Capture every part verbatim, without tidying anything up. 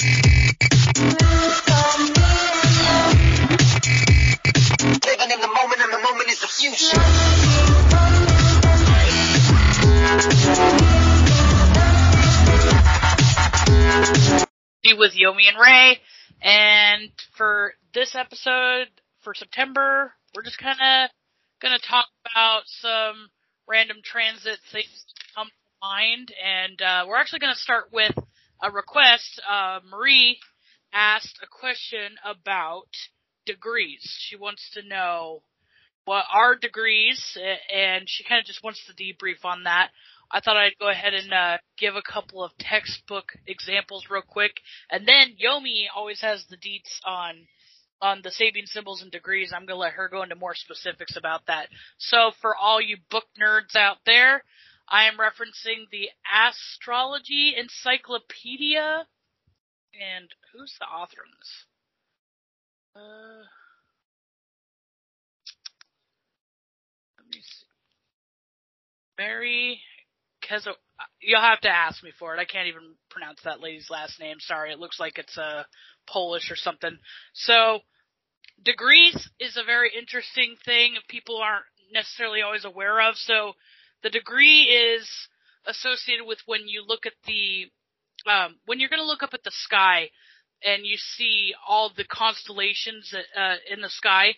Living in the moment, and the moment is the future. With Yomi and Ray, and for this episode for September, we're just kind of going to talk about some random transit things that come to mind, and uh, we're actually going to start with a request. Uh, Marie asked a question about degrees. She wants to know what are degrees, and she kind of just wants to debrief on that. I thought I'd go ahead and uh, give a couple of textbook examples real quick. And then Yomi always has the deets on on the Sabian symbols and degrees. I'm going to let her go into more specifics about that. So for all you book nerds out there, I am referencing the Astrology Encyclopedia. And who's the author on this? Uh, let me see. Mary... Kezo, you'll have to ask me for it. I can't even pronounce that lady's last name. Sorry, it looks like it's uh, Polish or something. So degrees is a very interesting thing people aren't necessarily always aware of. So the degree is associated with when you look at the um, – when you're going to look up at the sky and you see all the constellations uh, in the sky,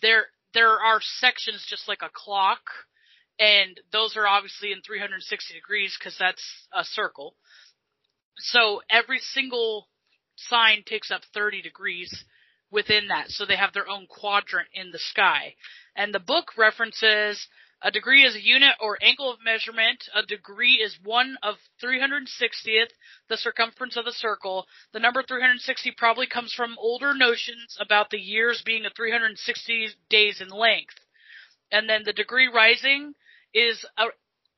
there there are sections just like a clock. And those are obviously in three hundred sixty degrees because that's a circle. So every single sign takes up thirty degrees within that. So they have their own quadrant in the sky. And the book references a degree is a unit or angle of measurement. A degree is one of three hundred sixtieth, the circumference of the circle. The number three hundred sixty probably comes from older notions about the years being a three hundred sixty days in length. And then the degree rising is a,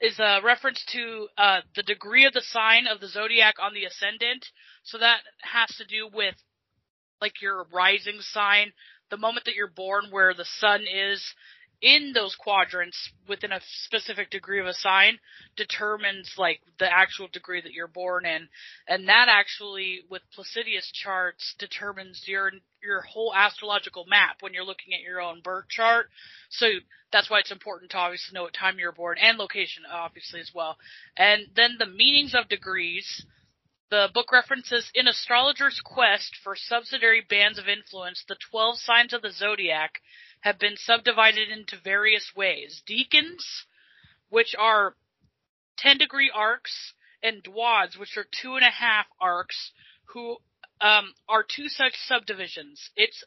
is a reference to uh, the degree of the sign of the zodiac on the ascendant. So that has to do with, like, your rising sign, the moment that you're born, where the sun is in those quadrants within a specific degree of a sign determines, like, the actual degree that you're born in. And that actually, with Placidius charts, determines your your whole astrological map when you're looking at your own birth chart. So that's why it's important to obviously know what time you're born and location, obviously, as well. And then the meanings of degrees. The book references, in Astrologer's Quest for Subsidiary Bands of Influence, the twelve signs of the zodiac have been subdivided into various ways. Deacons, which are ten-degree arcs, and dwads, which are two-and-a-half arcs, who um, are two such subdivisions. It's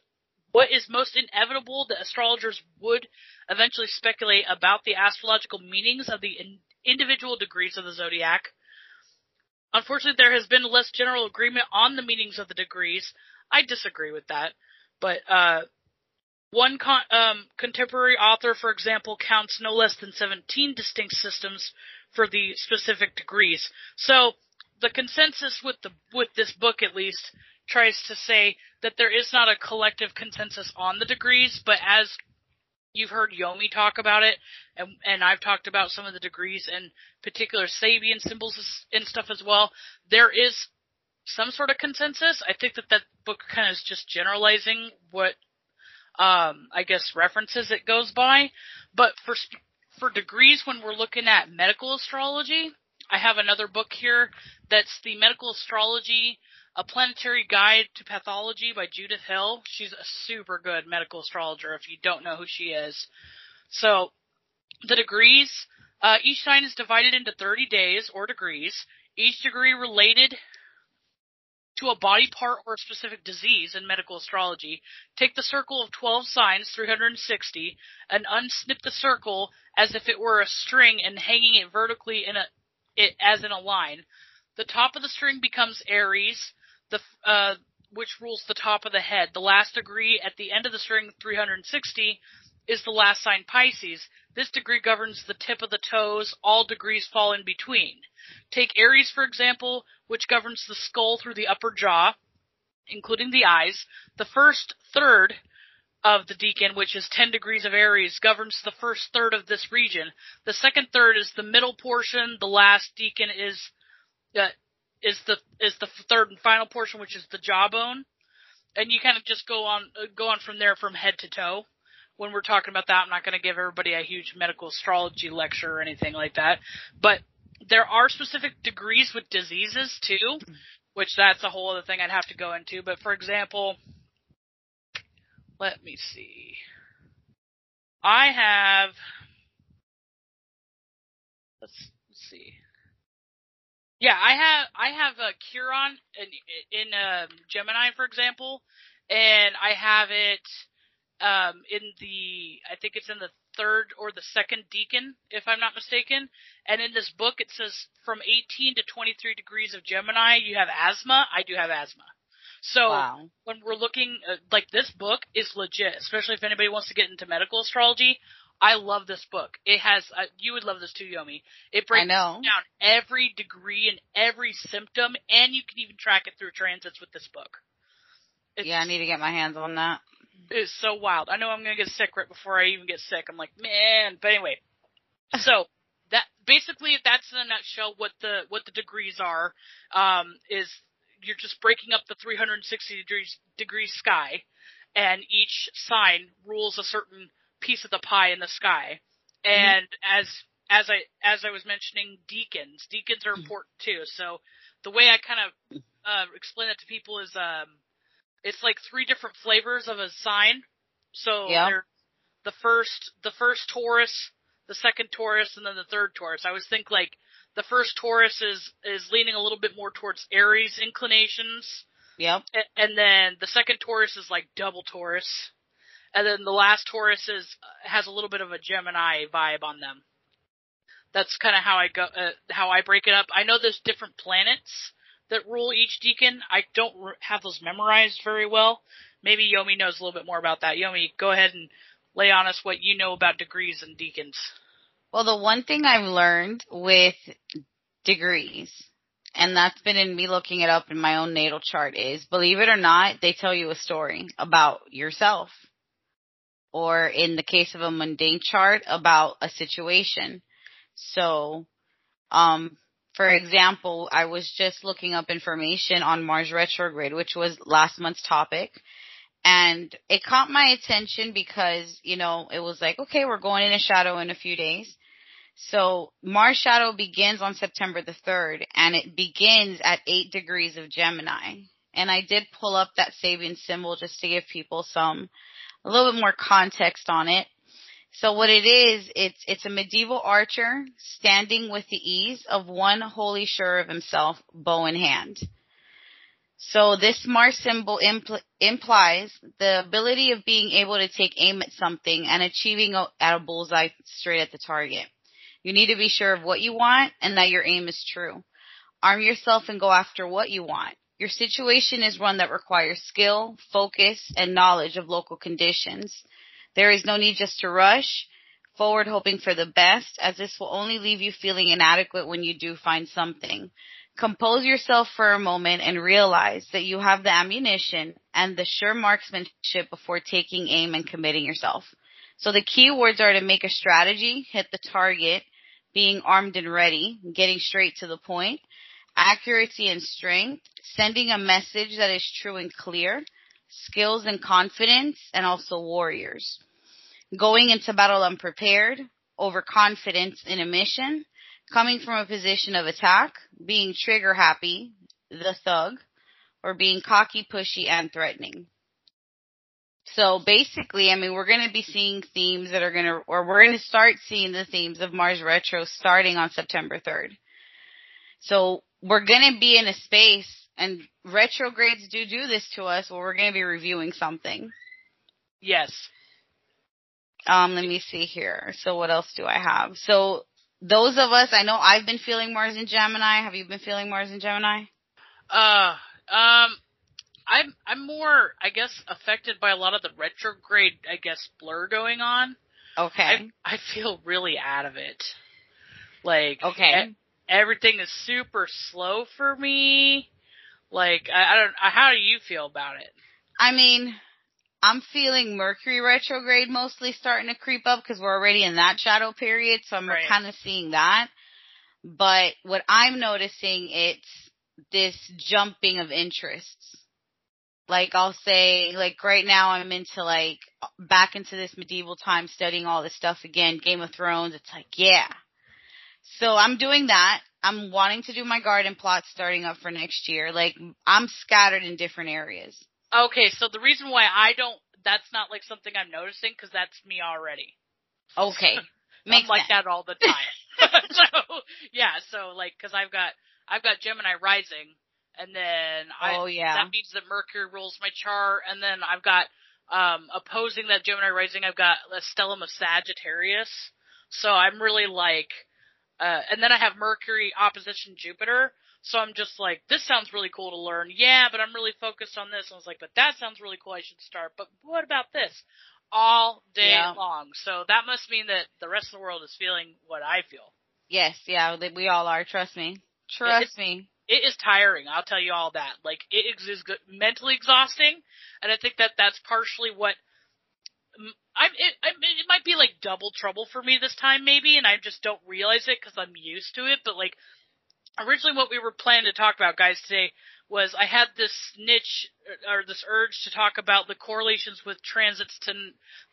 what is most inevitable that astrologers would eventually speculate about the astrological meanings of the in- individual degrees of the zodiac. Unfortunately, there has been less general agreement on the meanings of the degrees. I disagree with that. But uh, one con- um, contemporary author, for example, counts no less than seventeen distinct systems for the specific degrees. So the consensus with the with this book, at least, tries to say that there is not a collective consensus on the degrees, but as you've heard Yomi talk about it, and, and I've talked about some of the degrees and particular Sabian symbols and stuff as well. There is some sort of consensus. I think that that book kind of is just generalizing what, um, I guess, references it goes by. But for for degrees, when we're looking at medical astrology, I have another book here that's the Medical Astrology, A Planetary Guide to Pathology by Judith Hill. She's a super good medical astrologer if you don't know who she is. So the degrees, uh, each sign is divided into thirty days or degrees, each degree related to a body part or a specific disease in medical astrology. Take the circle of twelve signs, three hundred sixty, and unsnip the circle as if it were a string and hanging it vertically in a it as in a line. The top of the string becomes Aries, the, uh, which rules the top of the head. The last degree at the end of the string, three hundred sixty, is the last sign, Pisces. This degree governs the tip of the toes. All degrees fall in between. Take Aries, for example, which governs the skull through the upper jaw, including the eyes. The first third of the decan, which is ten degrees of Aries, governs the first third of this region. The second third is the middle portion. The last decan is... Uh, is the is the third and final portion, which is the jawbone, and you kind of just go on go on from there from head to toe. When we're talking about that, I'm not going to give everybody a huge medical astrology lecture or anything like that, but there are specific degrees with diseases too, which that's a whole other thing I'd have to go into. But for example, let me see. I have, let's, let's see. Yeah, I have I have a Chiron in in uh, Gemini, for example, and I have it um, in the I think it's in the third or the second decan, if I'm not mistaken. And in this book, it says from eighteen to twenty-three degrees of Gemini, you have asthma. I do have asthma. So wow. When we're looking, uh, like this book is legit, especially if anybody wants to get into medical astrology. I love this book. It has uh, – you would love this too, Yomi. It breaks down every degree and every symptom, and you can even track it through transits with this book. It's, yeah, I need to get my hands on that. It's so wild. I know I'm going to get sick right before I even get sick. I'm like, man. But anyway, so – that basically, if that's in a nutshell what the what the degrees are, um, is you're just breaking up the three hundred sixty degrees, degree sky, and each sign rules a certain piece of the pie in the sky. And mm-hmm. as as I as I was mentioning, deacons. Deacons are important too. So the way I kind of uh, explain that to people is um, it's like three different flavors of a sign. So yeah. they're the first the first Taurus, the second Taurus, and then the third Taurus. I always think like the first Taurus is, is leaning a little bit more towards Aries inclinations. Yep. And then the second Taurus is like double Taurus. And then the last Taurus is, has a little bit of a Gemini vibe on them. That's kind of how I go, uh, how I break it up. I know there's different planets that rule each decan. I don't re- have those memorized very well. Maybe Yomi knows a little bit more about that. Yomi, go ahead and lay on us what you know about degrees and deacons. Well, the one thing I've learned with degrees, and that's been in me looking it up in my own natal chart, is, believe it or not, they tell you a story about yourself. Or in the case of a mundane chart, about a situation. So, um, for example, I was just looking up information on Mars retrograde, which was last month's topic. And it caught my attention because, you know, it was like, okay, we're going in a shadow in a few days. So Mars shadow begins on September the third, and it begins at eight degrees of Gemini. And I did pull up that Sabian symbol just to give people some, a little bit more context on it. So what it is, it's, it's a medieval archer standing with the ease of one wholly sure of himself, bow in hand. So this Mars symbol impl- implies the ability of being able to take aim at something and achieving a, at a bullseye straight at the target. You need to be sure of what you want and that your aim is true. Arm yourself and go after what you want. Your situation is one that requires skill, focus, and knowledge of local conditions. There is no need just to rush forward hoping for the best, as this will only leave you feeling inadequate when you do find something. Compose yourself for a moment and realize that you have the ammunition and the sure marksmanship before taking aim and committing yourself. So the key words are to make a strategy, hit the target, being armed and ready, getting straight to the point, accuracy and strength, sending a message that is true and clear, skills and confidence, and also warriors. Going into battle unprepared, overconfidence in a mission, coming from a position of attack, being trigger happy, the thug, or being cocky, pushy, and threatening. So basically, I mean, we're going to be seeing themes that are going to, or we're going to start seeing the themes of Mars retro starting on September third. So we're going to be in a space, and retrogrades do do this to us, where we're going to be reviewing something. Yes. Um, let me see here. So what else do I have? So those of us, I know I've been feeling Mars in Gemini. Have you been feeling Mars in Gemini? Uh, um, I'm, I'm more, I guess, affected by a lot of the retrograde, I guess, blur going on. Okay. I, I feel really out of it. Like, okay. E- everything is super slow for me. Like, I, I don't, how do you feel about it? I mean, I'm feeling Mercury retrograde mostly starting to creep up because we're already in that shadow period, so I'm right. kind of seeing that. But what I'm noticing, it's this jumping of interests. Like, I'll say, like, right now I'm into, like, back into this medieval time, studying all this stuff again, Game of Thrones. It's like, yeah. So I'm doing that. I'm wanting to do my garden plot starting up for next year. Like, I'm scattered in different areas. Okay, so the reason why I don't, that's not, like, something I'm noticing, because that's me already. Okay. Makes I'm like sense. That all the time. So, yeah, so, like, because I've got, I've got Gemini rising. And then I, oh, yeah. that means that Mercury rules my chart. And then I've got, um, opposing that Gemini rising, I've got a stellium of Sagittarius. So I'm really like, uh, and then I have Mercury opposition Jupiter. So I'm just like, this sounds really cool to learn. Yeah, but I'm really focused on this. And I was like, but that sounds really cool. I should start. But what about this? All day yeah. long. So that must mean that the rest of the world is feeling what I feel. Yes. Yeah. We all are. Trust me. Trust it's, me. It is tiring, I'll tell you all that. Like, it is good, mentally exhausting, and I think that that's partially what I'm, it, I'm, it might be, like, double trouble for me this time, maybe, and I just don't realize it because I'm used to it, but, like, originally what we were planning to talk about, guys, today was I had this niche, or this urge to talk about the correlations with transits to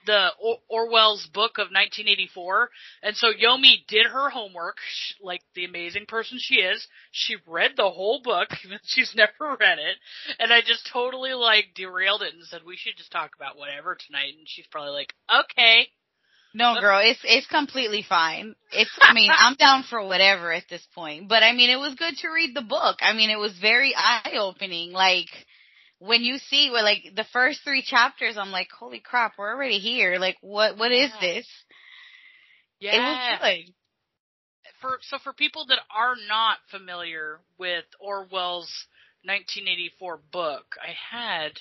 the or- Orwell's book of nineteen eighty-four. And so Yomi did her homework, she, like the amazing person she is. She read the whole book, even she's never read it. And I just totally, like, derailed it and said, we should just talk about whatever tonight. And she's probably like, okay. No, girl, it's it's completely fine. It's, I mean, I'm down for whatever at this point. But, I mean, it was good to read the book. I mean, it was very eye-opening. Like, when you see, well, like, the first three chapters, I'm like, holy crap, we're already here. Like, what what is yeah. this? Yeah. It was good. For, so for people that are not familiar with Orwell's nineteen eighty-four book, I had...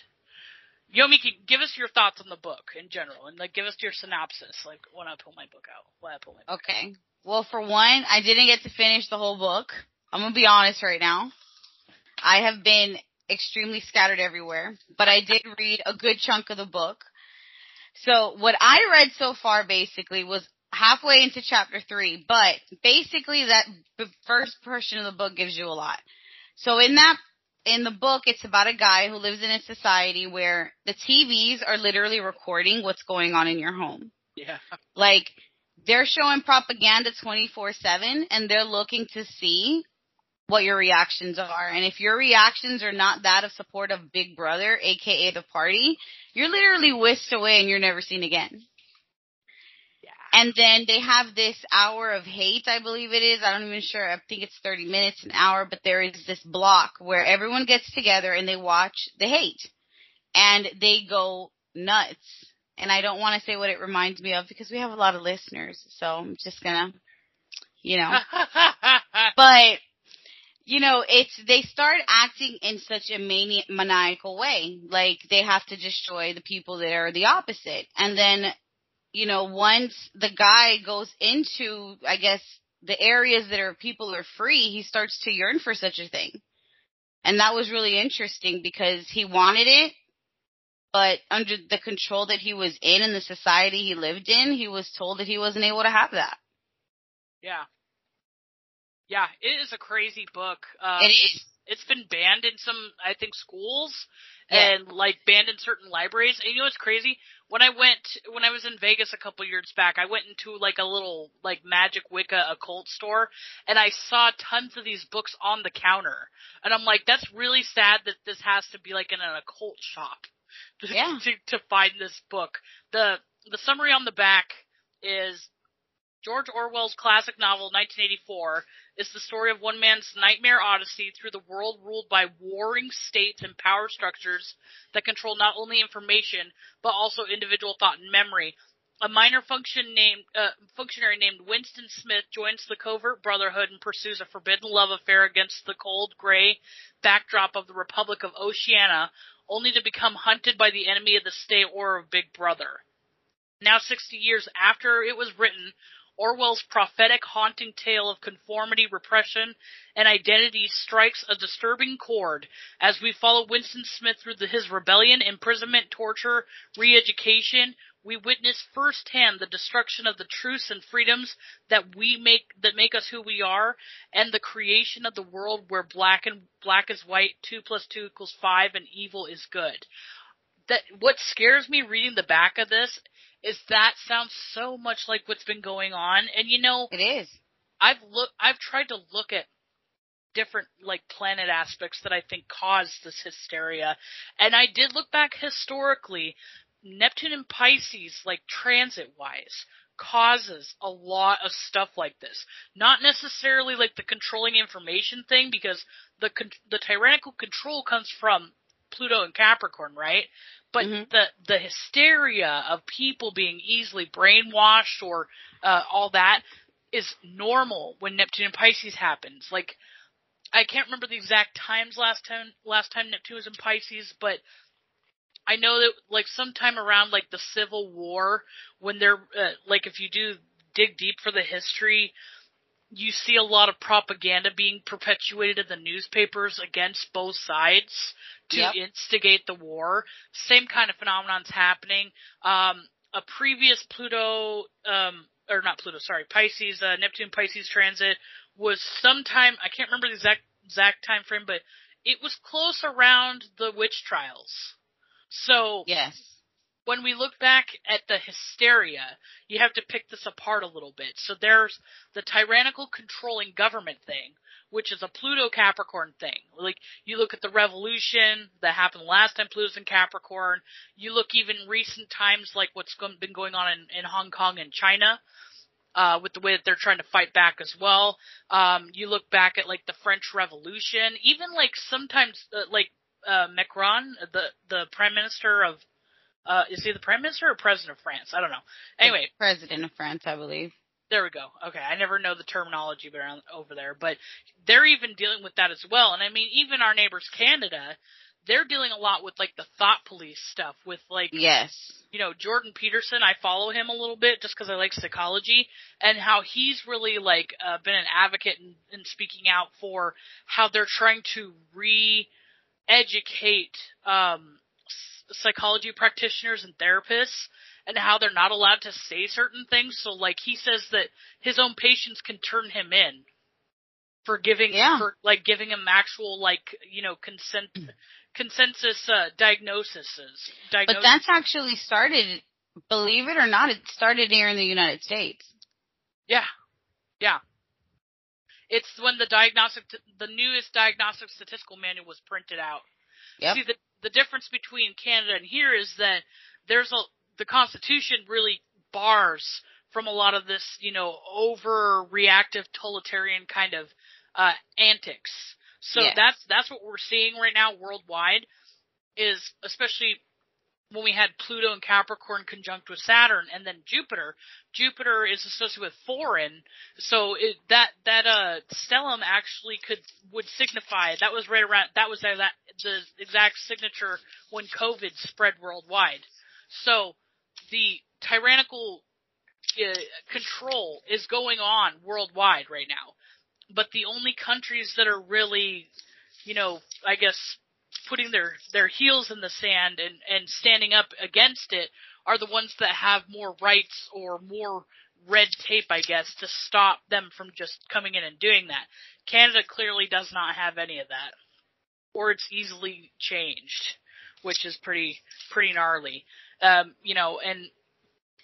Yomi, give us your thoughts on the book in general, and, like, give us your synopsis, like, when I pull my book out. When I pull my book okay. out. Well, for one, I didn't get to finish the whole book. I'm going to be honest right now. I have been extremely scattered everywhere, but I did read a good chunk of the book. So what I read so far, basically, was halfway into chapter three, but basically that first portion of the book gives you a lot. So in that In the book, it's about a guy who lives in a society where the T Vs are literally recording what's going on in your home. Yeah. Like, they're showing propaganda twenty-four seven, and they're looking to see what your reactions are. And if your reactions are not that of support of Big Brother, a k a the party, you're literally whisked away and you're never seen again. Yeah. And then they have this hour of hate, I believe it is. I don't even sure. I think it's thirty minutes, an hour. But there is this block where everyone gets together and they watch the hate. And they go nuts. And I don't want to say what it reminds me of because we have a lot of listeners. So I'm just going to, you know. But, you know, it's they start acting in such a mani- maniacal way. Like, they have to destroy the people that are the opposite. And then... You know, once the guy goes into, I guess, the areas that are people are free, he starts to yearn for such a thing. And that was really interesting because he wanted it, but under the control that he was in and the society he lived in, he was told that he wasn't able to have that. Yeah. Yeah, it is a crazy book. Um, it is. It's been banned in some, I think, schools yeah. and, like, banned in certain libraries. And you know what's crazy? When I went, when I was in Vegas a couple years back, I went into, like, a little, like, magic Wicca occult store, and I saw tons of these books on the counter. And I'm like, that's really sad that this has to be, like, in an occult shop to, yeah. to, to find this book. The, the summary on the back is... George Orwell's classic novel, nineteen eighty-four, is the story of one man's nightmare odyssey through the world ruled by warring states and power structures that control not only information, but also individual thought and memory. A minor function named, uh, functionary named Winston Smith joins the covert brotherhood and pursues a forbidden love affair against the cold, gray backdrop of the Republic of Oceania, only to become hunted by the enemy of the state or of Big Brother. Now sixty years after it was written, Orwell's prophetic haunting tale of conformity, repression, and identity strikes a disturbing chord as we follow Winston Smith through the, his rebellion, imprisonment, torture, re-education. We witness firsthand the destruction of the truths and freedoms that we make that make us who we are, and the creation of the world where black and black is white, two plus two equals five, and evil is good. That what scares me reading the back of this is that sounds so much like what's been going on, and you know it is. I've look I've tried to look at different like planet aspects that I think caused this hysteria, and I did look back historically. Neptune and Pisces, like transit-wise, causes a lot of stuff like this. Not necessarily like the controlling information thing, because the con- the tyrannical control comes from Pluto and Capricorn, right? But mm-hmm. the, the hysteria of people being easily brainwashed or uh, all that is normal when Neptune and Pisces happens. Like, I can't remember the exact times last time last time Neptune was in Pisces, but I know that, like, sometime around, like, the Civil War, when they're, uh, like, if you do dig deep for the history, you see a lot of propaganda being perpetuated in the newspapers against both sides to yep. instigate the war. Same kind of phenomenon's happening. Um, a previous Pluto, um, or not Pluto, sorry, Pisces, uh, Neptune-Pisces transit was sometime, I can't remember the exact, exact time frame, but it was close around the witch trials. So, yes. When we look back at the hysteria, you have to pick this apart a little bit. So there's the tyrannical controlling government thing, which is a Pluto-Capricorn thing. Like, you look at the revolution that happened last time Pluto's in Capricorn. You look even recent times, like what's been going on in, in Hong Kong and China, uh, with the way that they're trying to fight back as well. Um, you look back at, like, the French Revolution. Even, like, sometimes, uh, like, Uh, Macron, the, the prime minister of, uh, is he the prime minister or president of France? I don't know. Anyway. The president of France, I believe. There we go. Okay. I never know the terminology around, over there, but they're even dealing with that as well. And I mean, even our neighbors, Canada, they're dealing a lot with like the thought police stuff with like, yes, you know, Jordan Peterson. I follow him a little bit just because I like psychology and how he's really like, uh, been an advocate in, in speaking out for how they're trying to re- educate um, psychology practitioners and therapists and how they're not allowed to say certain things. So, like, he says that his own patients can turn him in for giving, yeah. for, like, giving him actual, like, you know, consent, consensus uh, diagnoses. Diagnosis. But that's actually started, believe it or not, it started here in the United States. Yeah, yeah. It's when the diagnostic, the newest diagnostic statistical manual was printed out. Yep. See, the the difference between Canada and here is that there's a the Constitution really bars from a lot of this, you know, overreactive, totalitarian kind of uh, antics. So yes. that's that's what we're seeing right now worldwide. Is especially when we had Pluto and Capricorn conjunct with Saturn, and then Jupiter. Jupiter is associated with foreign, so it, that that uh, stellium actually could would signify that was right around that was that, that the exact signature when COVID spread worldwide. So the tyrannical uh, control is going on worldwide right now, but the only countries that are really, you know, I guess. putting their, their heels in the sand and, and standing up against it are the ones that have more rights or more red tape, I guess, to stop them from just coming in and doing that. Canada clearly does not have any of that, or it's easily changed, which is pretty pretty gnarly. Um, you know, and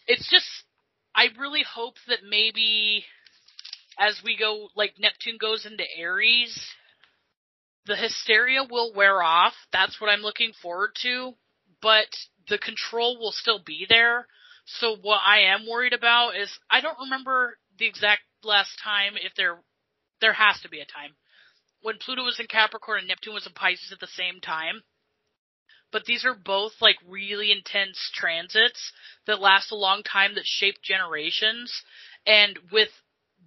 it's just I really hope that maybe as we go, like Neptune goes into Aries, the hysteria will wear off. That's what I'm looking forward to. But the control will still be there. So what I am worried about is I don't remember the exact last time if there there has to be a time. When Pluto was in Capricorn and Neptune was in Pisces at the same time. But these are both like really intense transits that last a long time that shape generations. And with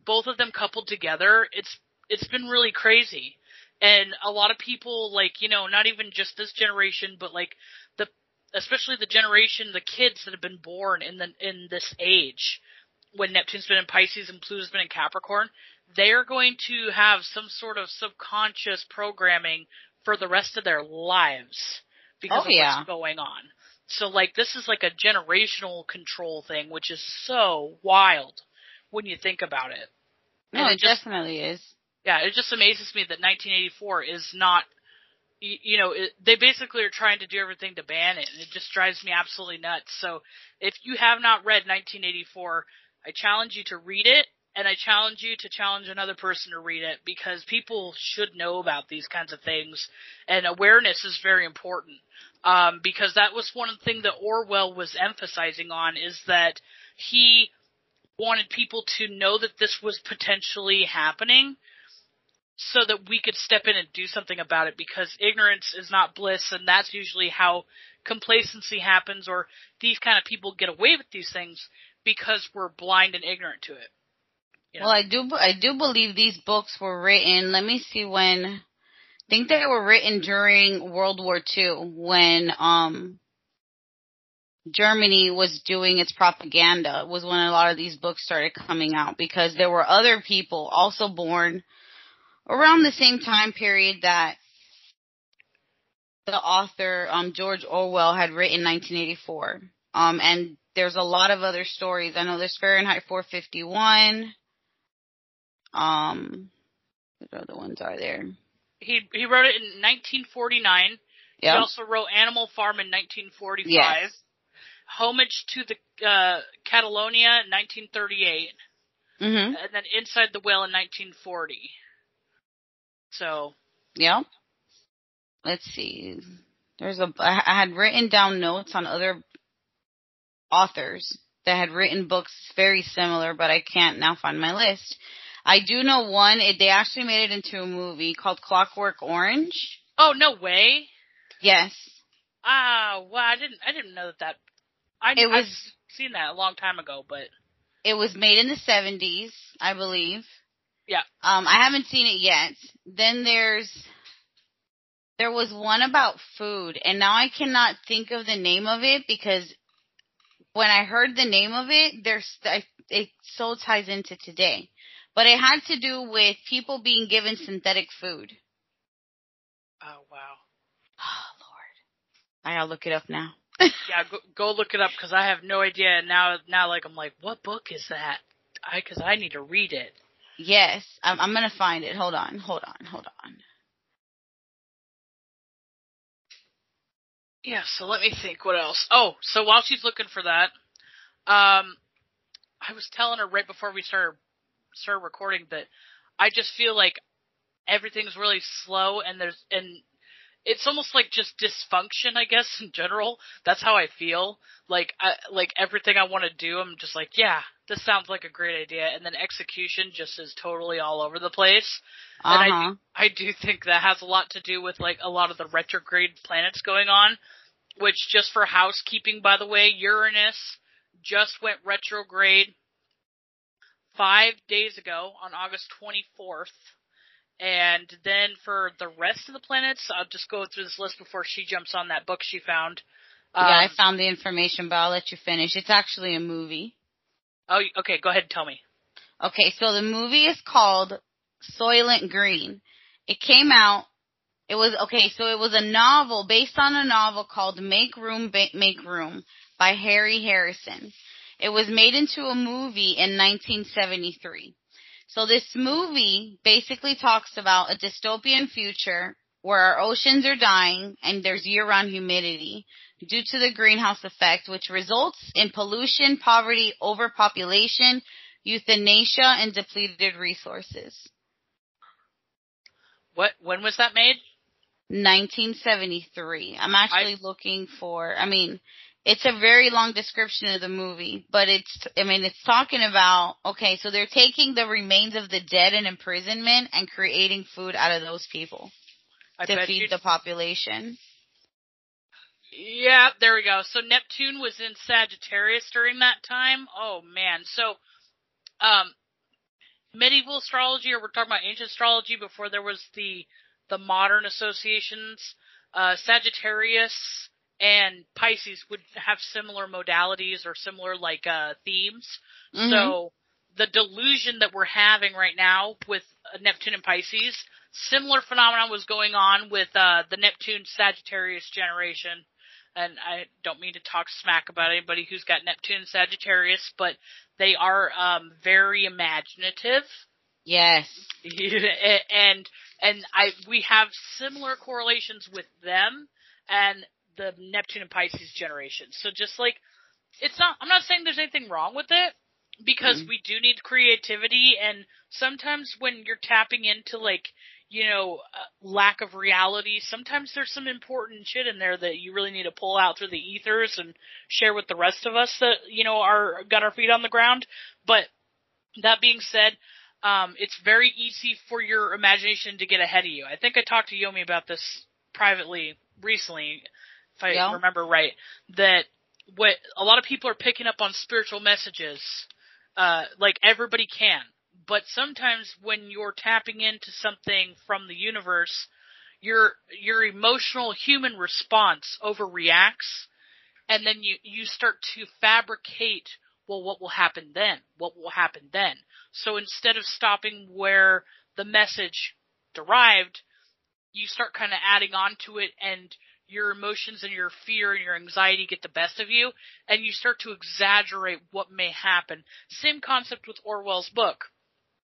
both of them coupled together, it's it's been really crazy. And a lot of people, like, you know, not even just this generation, but like the, especially the generation, the kids that have been born in the, in this age when Neptune's been in Pisces and Pluto's been in Capricorn, they are going to have some sort of subconscious programming for the rest of their lives because oh, of yeah. what's going on. So, like, this is like a generational control thing, which is so wild when you think about it. No, and it, it just, definitely is. Yeah, it just amazes me that nineteen eighty-four is not, you, you know, it, they basically are trying to do everything to ban it, and it just drives me absolutely nuts. So, if you have not read nineteen eighty-four, I challenge you to read it, and I challenge you to challenge another person to read it, because people should know about these kinds of things, and awareness is very important. Um, because that was one thing that Orwell was emphasizing on, is that he wanted people to know that this was potentially happening so that we could step in and do something about it, because ignorance is not bliss, and that's usually how complacency happens, or these kind of people get away with these things because we're blind and ignorant to it. You know? Well, I do, I do believe these books were written, let me see when... I think they were written during World War Two when um, Germany was doing its propaganda. It was when a lot of these books started coming out, because there were other people also born around the same time period that the author um, George Orwell had written nineteen eighty-four. Um, and there's a lot of other stories. I know there's Fahrenheit four fifty-one. Um, what other ones are there? He he wrote it in nineteen forty-nine. Yep. He also wrote Animal Farm in nineteen forty-five. Yes. Homage to the uh, Catalonia in nineteen thirty-eight. Mm-hmm. And then Inside the Whale in nineteen forty. So. Yeah. Let's see. There's a, I had written down notes on other authors that had written books very similar, but I can't now find my list. I do know one. It, they actually made it into a movie called Clockwork Orange. Oh, no way! Yes. Ah, uh, well, I didn't. I didn't know that. that I, it was, I've seen that a long time ago, but it was made in the seventies, I believe. Yeah. Um, I haven't seen it yet. Then there's there was one about food, and now I cannot think of the name of it, because when I heard the name of it, there's I, it so ties into today. But it had to do with people being given synthetic food. Oh, wow. Oh, Lord. I gotta look it up now. Yeah, go, go look it up, because I have no idea. And now, now, like, I'm like, what book is that? I Because I need to read it. Yes. I'm, I'm going to find it. Hold on. Hold on. Hold on. Yeah, so let me think. What else? Oh, so while she's looking for that, um, I was telling her right before we started Start recording that I just feel like everything's really slow, and there's and it's almost like just dysfunction, I guess, in general. That's how I feel. Like I, like everything I want to do, I'm just like, yeah, this sounds like a great idea, and then execution just is totally all over the place. Uh-huh. And I I do think that has a lot to do with like a lot of the retrograde planets going on. Which, just for housekeeping, by the way, Uranus just went retrograde five days ago on August twenty-fourth, and then for the rest of the planets, I'll just go through this list before she jumps on that book she found. Um, yeah, I found the information, but I'll let you finish. It's actually a movie. Oh, okay, go ahead and tell me. Okay, so the movie is called Soylent Green. It came out, it was, okay, so it was a novel, based on a novel called Make Room, ba- Make Room by Harry Harrison. It was made into a movie in nineteen seventy-three. So this movie basically talks about a dystopian future where our oceans are dying and there's year-round humidity due to the greenhouse effect, which results in pollution, poverty, overpopulation, euthanasia, and depleted resources. What? When was that made? nineteen seventy-three. I'm actually I... looking for, I mean... It's a very long description of the movie, but it's, I mean, it's talking about, okay, so they're taking the remains of the dead in imprisonment and creating food out of those people I to feed the population. Yeah, there we go. So Neptune was in Sagittarius during that time. Oh, man. So um, medieval astrology, or we're talking about ancient astrology before there was the, the modern associations, uh, Sagittarius and Pisces would have similar modalities or similar, like, uh, themes. Mm-hmm. So the delusion that we're having right now with Neptune and Pisces, similar phenomenon was going on with uh, the Neptune Sagittarius generation. And I don't mean to talk smack about anybody who's got Neptune and Sagittarius, but they are um, very imaginative. Yes. and and I we have similar correlations with them and the Neptune and Pisces generation. So just like, it's not, I'm not saying there's anything wrong with it, because mm-hmm. we do need creativity, and sometimes when you're tapping into, like, you know, uh, lack of reality, sometimes there's some important shit in there that you really need to pull out through the ethers and share with the rest of us that, you know, are got our feet on the ground. But that being said, um, it's very easy for your imagination to get ahead of you. I think I talked to Yomi about this privately recently, if I yeah. remember right, that what a lot of people are picking up on spiritual messages. Uh, like, everybody can, but sometimes when you're tapping into something from the universe, your your emotional human response overreacts, and then you, you start to fabricate, well, what will happen then? What will happen then? So instead of stopping where the message derived, you start kind of adding on to it, and your emotions and your fear and your anxiety get the best of you, and you start to exaggerate what may happen. Same concept with Orwell's book,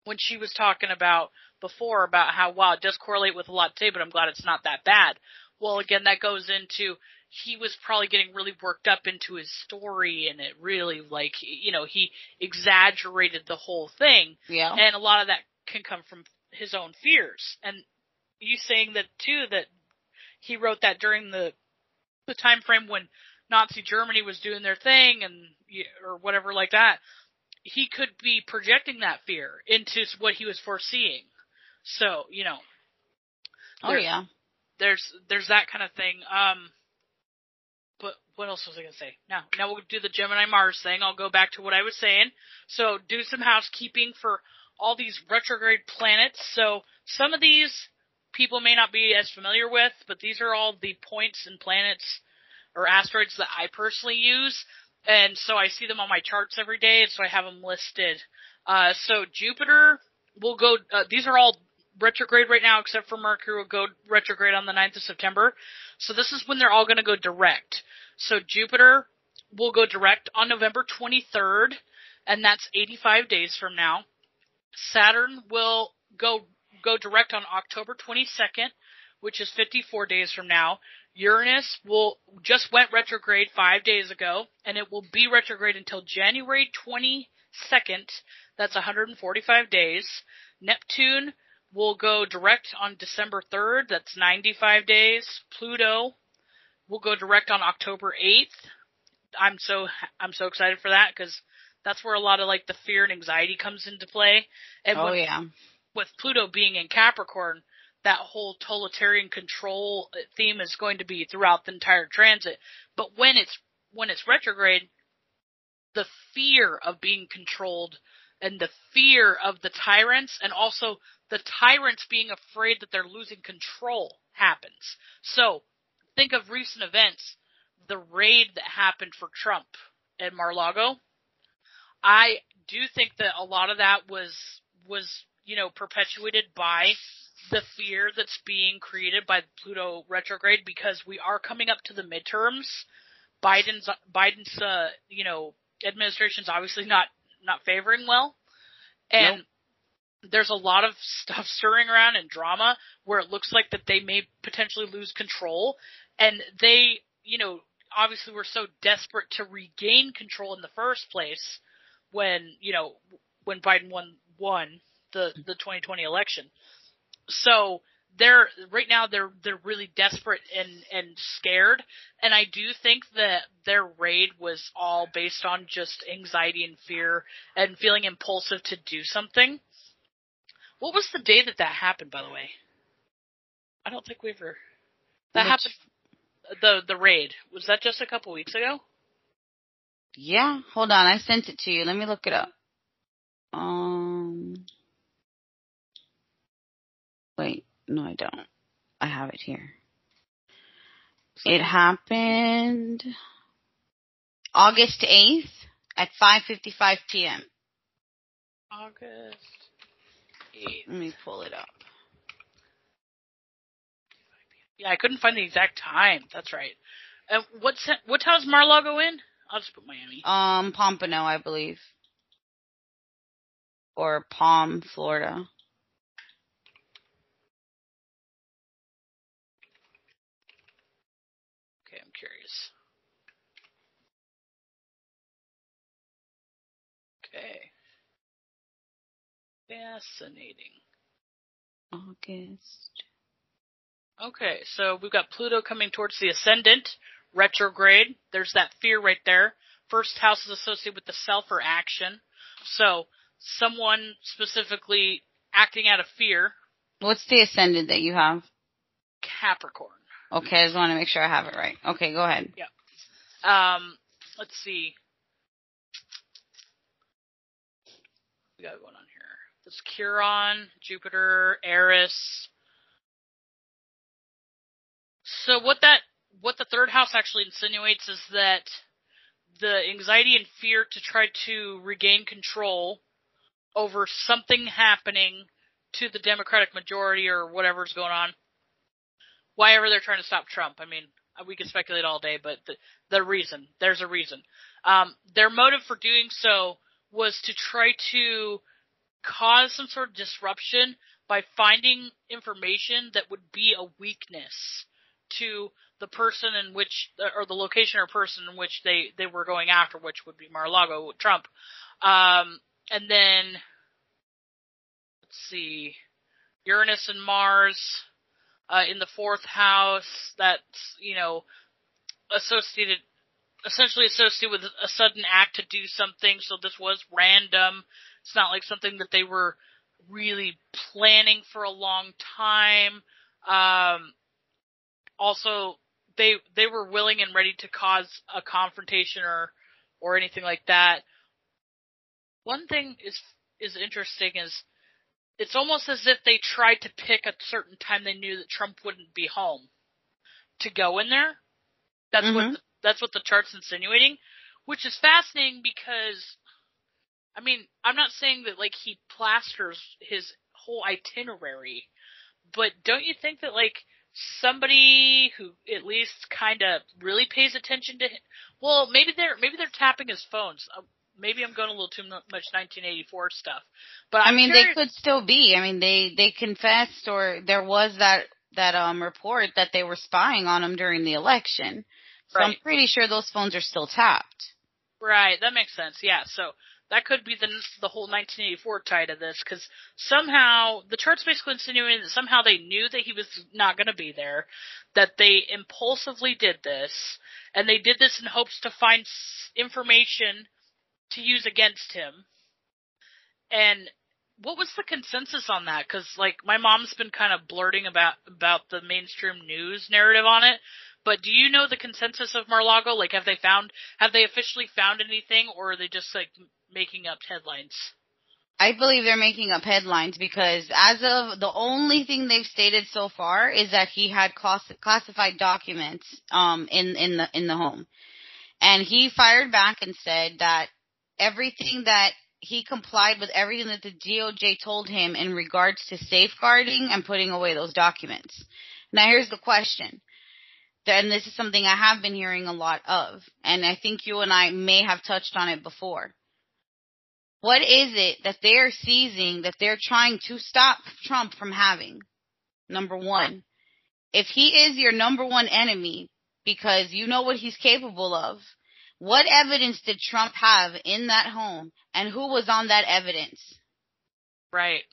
when she was talking about before about how, wow, it does correlate with a lot today, but I'm glad it's not that bad. Well, again, that goes into, he was probably getting really worked up into his story, and it really, like, you know, he exaggerated the whole thing. Yeah. And a lot of that can come from his own fears. And you saying that, too, that he wrote that during the the time frame when Nazi Germany was doing their thing and or whatever like that. He could be projecting that fear into what he was foreseeing. So, you know. Oh, yeah. There's there's that kind of thing. Um, but what else was I going to say? Now, now we'll do the Gemini Mars thing. I'll go back to what I was saying. So do some housekeeping for all these retrograde planets. So some of these people may not be as familiar with, but these are all the points and planets or asteroids that I personally use, and so I see them on my charts every day, and so I have them listed. Uh, so Jupiter will go uh, – these are all retrograde right now, except for Mercury will go retrograde on the ninth of September. So this is when they're all going to go direct. So Jupiter will go direct on November twenty-third, and that's eighty-five days from now. Saturn will go – go direct on October twenty-second, which is fifty-four days from now. Uranus will just went retrograde five days ago, and it will be retrograde until January twenty-second. That's one hundred forty-five days. Neptune will go direct on December third. That's ninety-five days. Pluto will go direct on October eighth. I'm so I'm so excited for that, because that's where a lot of, like, the fear and anxiety comes into play. And oh, yeah. With Pluto being in Capricorn, that whole totalitarian control theme is going to be throughout the entire transit. But when it's when it's retrograde, the fear of being controlled and the fear of the tyrants, and also the tyrants being afraid that they're losing control, happens. So think of recent events, the raid that happened for Trump at Mar-a-Lago. I do think that a lot of that was was you know, perpetuated by the fear that's being created by Pluto retrograde, because we are coming up to the midterms. Biden's, Biden's, uh, you know, administration's obviously not, not favoring well. And nope. There's a lot of stuff stirring around and drama where it looks like that they may potentially lose control. And they, you know, obviously were so desperate to regain control in the first place when, you know, when Biden won, won. The, the twenty twenty election. So they're right now they're they're really desperate and, and scared, and I do think that their raid was all based on just anxiety and fear and feeling impulsive to do something. What was the day that that happened, by the way? I don't think we ever that Which... happened the the raid. Was that just a couple weeks ago? Yeah, hold on, I sent it to you. Let me look it up. Um Wait, no, I don't. I have it here. It happened August eighth at five fifty-five p.m. August eighth. Let me pull it up. Yeah, I couldn't find the exact time. That's right. Uh, what's, what town's Mar-a-Lago in? I'll just put Miami. Um, Pompano, I believe. Or Palm, Florida. Okay, I'm curious. Okay. Fascinating. August. Okay, so we've got Pluto coming towards the ascendant, retrograde. There's that fear right there. First house is associated with the self or action. So someone specifically acting out of fear. What's the ascendant that you have? Capricorn. Okay, I just want to make sure I have it right. Okay, go ahead. Yeah. Um, let's see. We got going on here. There's Chiron, Jupiter, Eris. So what that what the third house actually insinuates is that the anxiety and fear to try to regain control over something happening to the Democratic majority or whatever's going on, why ever they're trying to stop Trump. I mean, we can speculate all day, but the, the reason, there's a reason. Um, their motive for doing so was to try to cause some sort of disruption by finding information that would be a weakness to the person in which, or the location or person in which they, they were going after, which would be Mar-a-Lago, Trump. Um, and then, let's see, Uranus and Mars uh, in the fourth house, that's, you know, associated, essentially associated with a sudden act to do something, so this was random. It's not like something that they were really planning for a long time. Um, Also, they they were willing and ready to cause a confrontation or or anything like that. One thing is is interesting is it's almost as if they tried to pick a certain time they knew that Trump wouldn't be home to go in there. That's mm-hmm. what the, that's what the chart's insinuating, which is fascinating because, I mean, I'm not saying that like he plasters his whole itinerary, but don't you think that like somebody who at least kind of really pays attention to him. Well, maybe they're maybe they're tapping his phones. Uh, maybe I'm going a little too much nineteen eighty-four stuff. But I'm I mean, curious. They could still be. I mean, they they confessed, or there was that that um report that they were spying on him during the election. So right. I'm pretty sure those phones are still tapped. Right. That makes sense. Yeah. So that could be the the whole nineteen eighty-four tie to this, because somehow the chart's basically insinuating that somehow they knew that he was not going to be there, that they impulsively did this, and they did this in hopes to find information to use against him. And what was the consensus on that? Because like my mom's been kind of blurting about about the mainstream news narrative on it. But do you know the consensus of Mar-a-Lago? Like, have they found, have they officially found anything, or are they just like making up headlines? I believe they're making up headlines because as of the only thing they've stated so far is that he had class- classified documents um, in in the in the home, and he fired back and said that everything that he complied with everything that the D O J told him in regards to safeguarding and putting away those documents. Now, here's the question. And this is something I have been hearing a lot of, and I think you and I may have touched on it before. What is it that they are seizing that they're trying to stop Trump from having? Number one, if he is your number one enemy because you know what he's capable of, what evidence did Trump have in that home, and who was on that evidence? Right.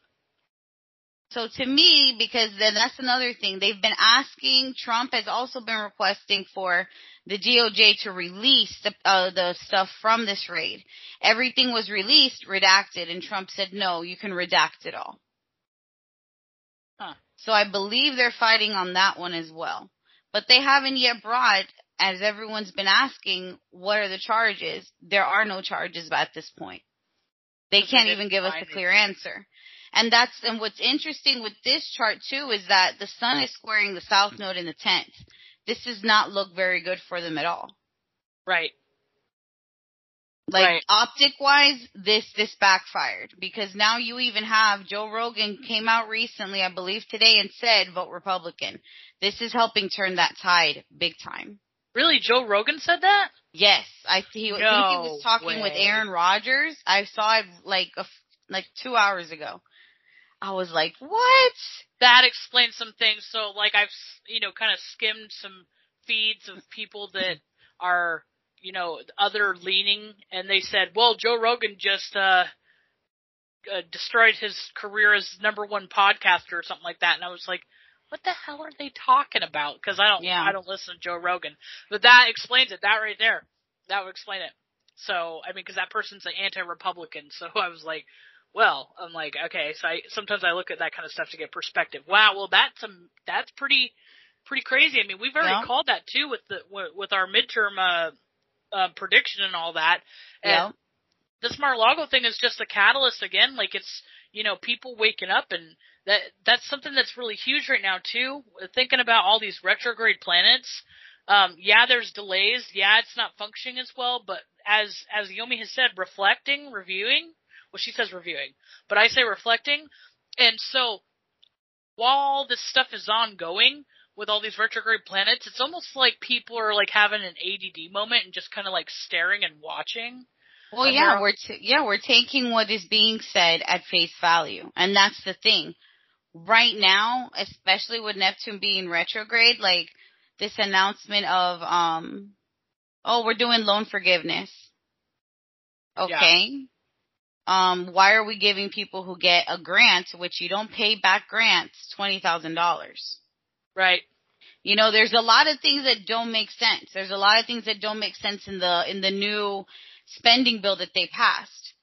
So to me, because then that's another thing, they've been asking, Trump has also been requesting for the D O J to release the, uh, the stuff from this raid. Everything was released, redacted, and Trump said, no, you can redact it all. Huh. So I believe they're fighting on that one as well. But they haven't yet brought, as everyone's been asking, what are the charges? There are no charges at this point. They can't even give us a clear answer. And that's, and what's interesting with this chart too is that the sun is squaring the south node in the tenth. this does not look very good for them at all. Right. Like, right. optic-wise, this this backfired. Because now you even have, Joe Rogan came out recently, I believe today, and said, vote Republican. This is helping turn that tide big time. Really? Joe Rogan said that? Yes. I he, no I think he was talking way. with Aaron Rodgers. I saw it, like, a, like two hours ago. I was like, what? That explains some things. So, like, I've, you know, kind of skimmed some feeds of people that are... you know, other leaning, and they said, well, Joe Rogan just uh, uh, destroyed his career as number one podcaster or something like that. And I was like, what the hell are they talking about? Because I don't, yeah. I don't listen to Joe Rogan. But that explains it. That right there. That would explain it. So, I mean, because that person's an anti-Republican. So I was like, well, I'm like, okay. So I, sometimes I look at that kind of stuff to get perspective. Wow, well, that's a, that's pretty pretty crazy. I mean, we've already yeah. called that, too, with the with our midterm uh Uh, prediction and all that. And yeah. this Mar-a-Lago thing is just a catalyst again. Like, it's, you know, people waking up, and that that's something that's really huge right now too. Thinking about all these retrograde planets. Um, yeah, there's delays. Yeah, it's not functioning as well. But as as Yomi has said, reflecting, reviewing. Well, she says reviewing, but I say reflecting. And so while this stuff is ongoing, with all these retrograde planets, it's almost like people are like having an A D D moment and just kind of like staring and watching. Well, and yeah, we're, we're t- yeah, we're taking what is being said at face value. And that's the thing. Right now, especially with Neptune being retrograde, like this announcement of, um, oh, we're doing loan forgiveness. Okay. Yeah. Um, why are we giving people who get a grant, which you don't pay back grants, twenty thousand dollars? Right. You know, there's a lot of things that don't make sense. There's a lot of things that don't make sense in the in the new spending bill that they passed.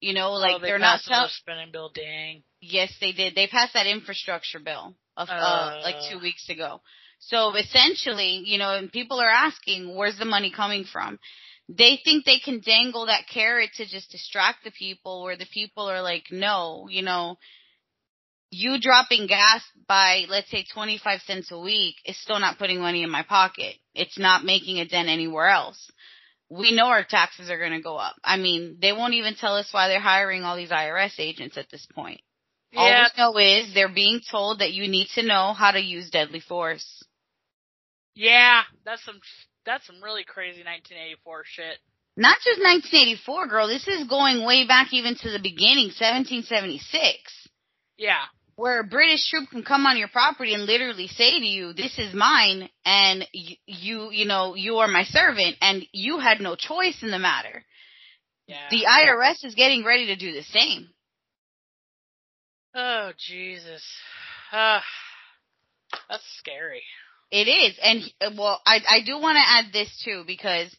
You know, like oh, they they're passed not passed the spending bill, dang. Yes, they did. They passed that infrastructure bill of, uh, uh, like two weeks ago. So essentially, you know, and people are asking, where's the money coming from? They think they can dangle that carrot to just distract the people, where the people are like, no, you know. You dropping gas by, let's say, twenty-five cents a week is still not putting money in my pocket. It's not making a dent anywhere else. We know our taxes are going to go up. I mean, they won't even tell us why they're hiring all these I R S agents at this point. Yeah. All we know is they're being told that you need to know how to use deadly force. Yeah, that's some that's some really crazy nineteen eighty-four shit. Not just nineteen eighty-four, girl. This is going way back even to the beginning, seventeen seventy-six. Yeah. Where a British troop can come on your property and literally say to you, this is mine, and you, you, you know, you are my servant, and you had no choice in the matter. Yeah. The I R S is getting ready to do the same. Oh, Jesus. Uh, that's scary. It is. And, well, I, I do want to add this, too, because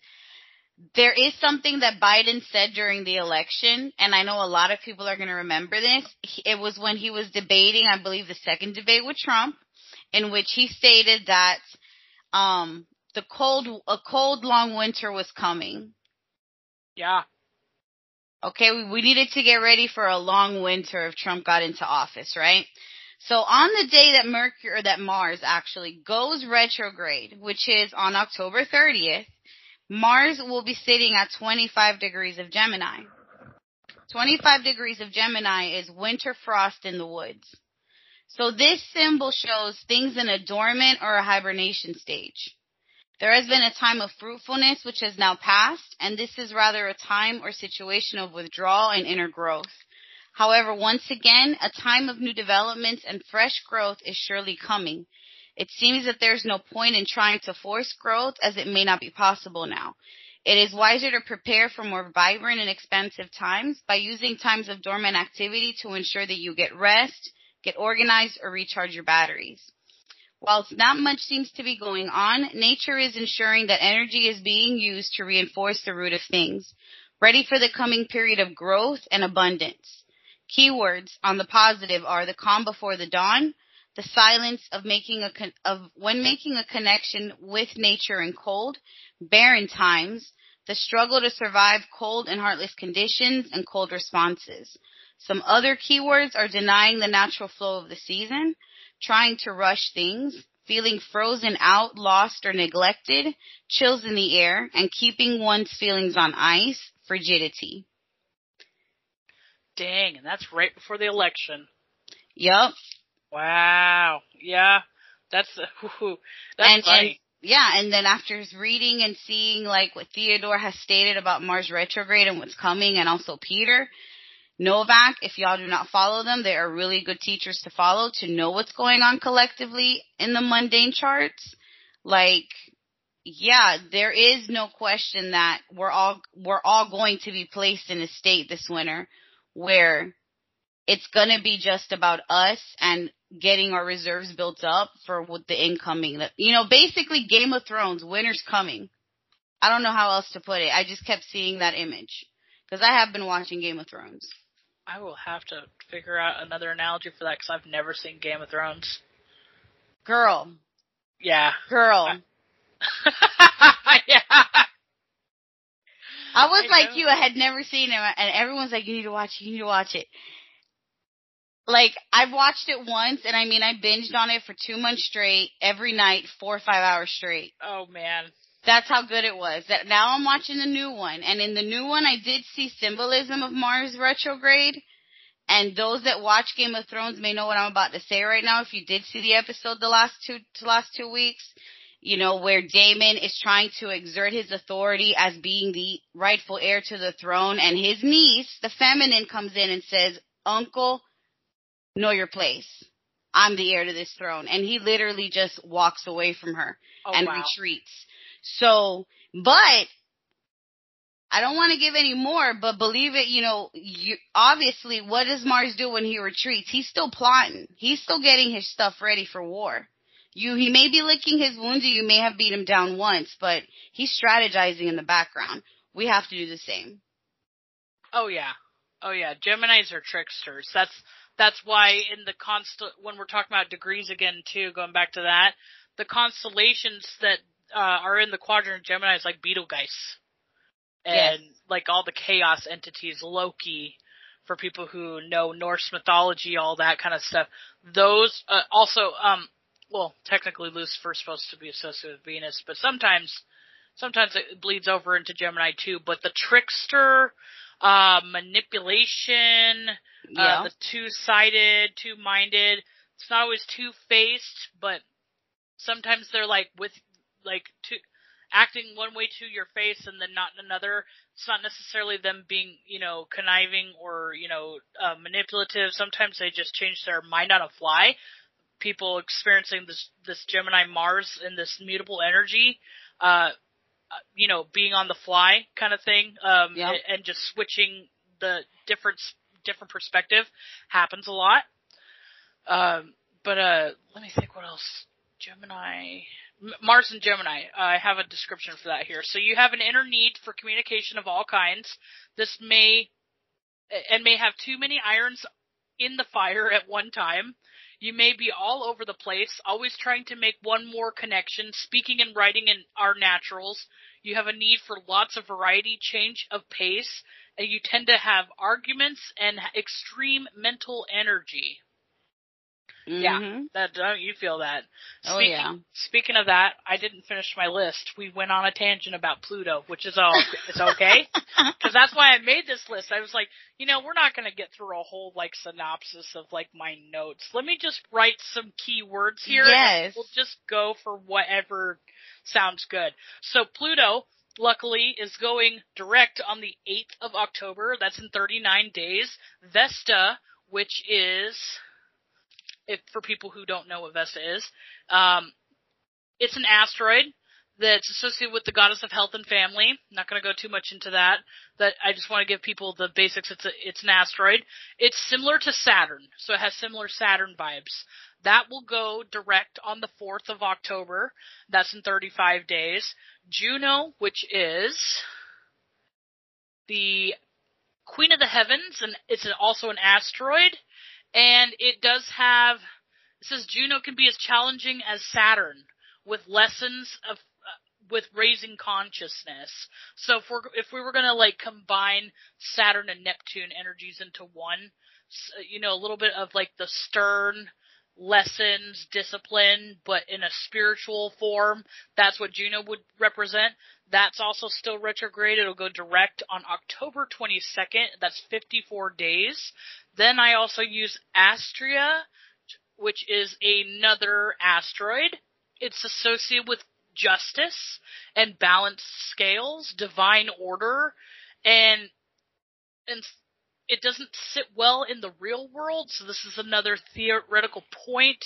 there is something that Biden said during the election, and I know a lot of people are going to remember this. It was when he was debating, I believe, the second debate with Trump, in which he stated that um, the cold, a cold, long winter was coming. Yeah. Okay, we, we needed to get ready for a long winter if Trump got into office, right? So on the day that Mercury, or that Mars actually goes retrograde, which is on October thirtieth, Mars will be sitting at twenty-five degrees of Gemini. twenty-five degrees of Gemini is winter frost in the woods. So this symbol shows things in a dormant or a hibernation stage. There has been a time of fruitfulness which has now passed, and this is rather a time or situation of withdrawal and inner growth. However, once again, a time of new developments and fresh growth is surely coming. It seems that there's no point in trying to force growth, as it may not be possible now. It is wiser to prepare for more vibrant and expansive times by using times of dormant activity to ensure that you get rest, get organized, or recharge your batteries. Whilst not much seems to be going on, nature is ensuring that energy is being used to reinforce the root of things, ready for the coming period of growth and abundance. Keywords on the positive are the calm before the dawn, the silence of making a con- of when making a connection with nature in cold, barren times, the struggle to survive cold and heartless conditions and cold responses. Some other keywords are denying the natural flow of the season, trying to rush things, feeling frozen out, lost, or neglected, chills in the air, and keeping one's feelings on ice, frigidity. Dang, and that's right before the election. Yep. Wow. Yeah. That's, ooh, that's and, funny. And, yeah, and then after reading and seeing, like, what Theodore has stated about Mars retrograde and what's coming, and also Peter Novak, if y'all do not follow them, they are really good teachers to follow to know what's going on collectively in the mundane charts. Like, yeah, there is no question that we're all we're all going to be placed in a state this winter where it's going to be just about us and getting our reserves built up for what the incoming, you know, basically Game of Thrones, winter's coming. I don't know how else to put it. I just kept seeing that image because I have been watching Game of Thrones. I will have to figure out another analogy for that because I've never seen Game of Thrones. Girl. Yeah. Girl. I- yeah. I was I like know. you. I had never seen it, and everyone's like, you need to watch it. You need to watch it. Like, I've watched it once, and I mean, I binged on it for two months straight, every night, four or five hours straight. Oh, man. That's how good it was. That now I'm watching the new one, and in the new one, I did see symbolism of Mars retrograde, and those that watch Game of Thrones may know what I'm about to say right now. If you did see the episode the last two, the last two weeks, you know, where Daemon is trying to exert his authority as being the rightful heir to the throne, and his niece, the feminine, comes in and says, Uncle, know your place. I'm the heir to this throne. And he literally just walks away from her oh, and wow. retreats. So, but I don't want to give any more, but believe it, you know, you, obviously what does Mars do when he retreats? He's still plotting. He's still getting his stuff ready for war. You, he may be licking his wounds, or you may have beat him down once, but he's strategizing in the background. We have to do the same. Oh, yeah. Oh, yeah. Geminis are tricksters. That's... That's why in the constant, when we're talking about degrees again, too, going back to that, the constellations that uh, are in the quadrant of Gemini is like Betelgeuse. And yes. like all the chaos entities, Loki, for people who know Norse mythology, all that kind of stuff. Those uh, also, um, well, technically Lucifer's supposed to be associated with Venus, but sometimes, sometimes it bleeds over into Gemini, too. But the trickster... Uh, manipulation, yeah. uh, the two-sided, two-minded. It's not always two-faced, but sometimes they're like with, like, two, acting one way to your face and then not another. It's not necessarily them being, you know, conniving or, you know, uh, manipulative. Sometimes they just change their mind on a fly. People experiencing this, this Gemini Mars and this mutable energy, uh, you know, being on the fly kind of thing, um, yeah. and, and just switching the different, different perspective happens a lot. Um, but, uh, let me think what else. Gemini, M- Mars and Gemini. Uh, I have a description for that here. So you have an inner need for communication of all kinds. This may, and may have too many irons in the fire at one time. You may be all over the place, always trying to make one more connection. Speaking and writing are naturals. You have a need for lots of variety, change of pace, and you tend to have arguments and extreme mental energy. Mm-hmm. Yeah, that, don't you feel that? Oh, speaking, yeah. Speaking of that, I didn't finish my list. We went on a tangent about Pluto, which is all it's okay, because that's why I made this list. I was like, you know, we're not going to get through a whole like synopsis of like my notes. Let me just write some key words here. Yes, and we'll just go for whatever sounds good. So Pluto, luckily, is going direct on the eighth of October. That's in thirty-nine days. Vesta, which is. If, for people who don't know what Vesta is, um, it's an asteroid that's associated with the goddess of health and family. I'm not going to go too much into that. That I just want to give people the basics. It's a, it's an asteroid. It's similar to Saturn, so it has similar Saturn vibes. That will go direct on the fourth of October. That's in thirty-five days. Juno, which is the queen of the heavens, and it's also an asteroid. And it does have, it says Juno can be as challenging as Saturn with lessons of, uh, with raising consciousness. So if we're, if we were going to like combine Saturn and Neptune energies into one, so, you know, a little bit of like the stern, lessons, discipline, but in a spiritual form. That's what Juno would represent. That's also still retrograde. It'll go direct on October twenty-second. That's fifty-four days. Then I also use Astrea, which is another asteroid. It's associated with justice and balanced scales, divine order, and and it doesn't sit well in the real world, so this is another theoretical point.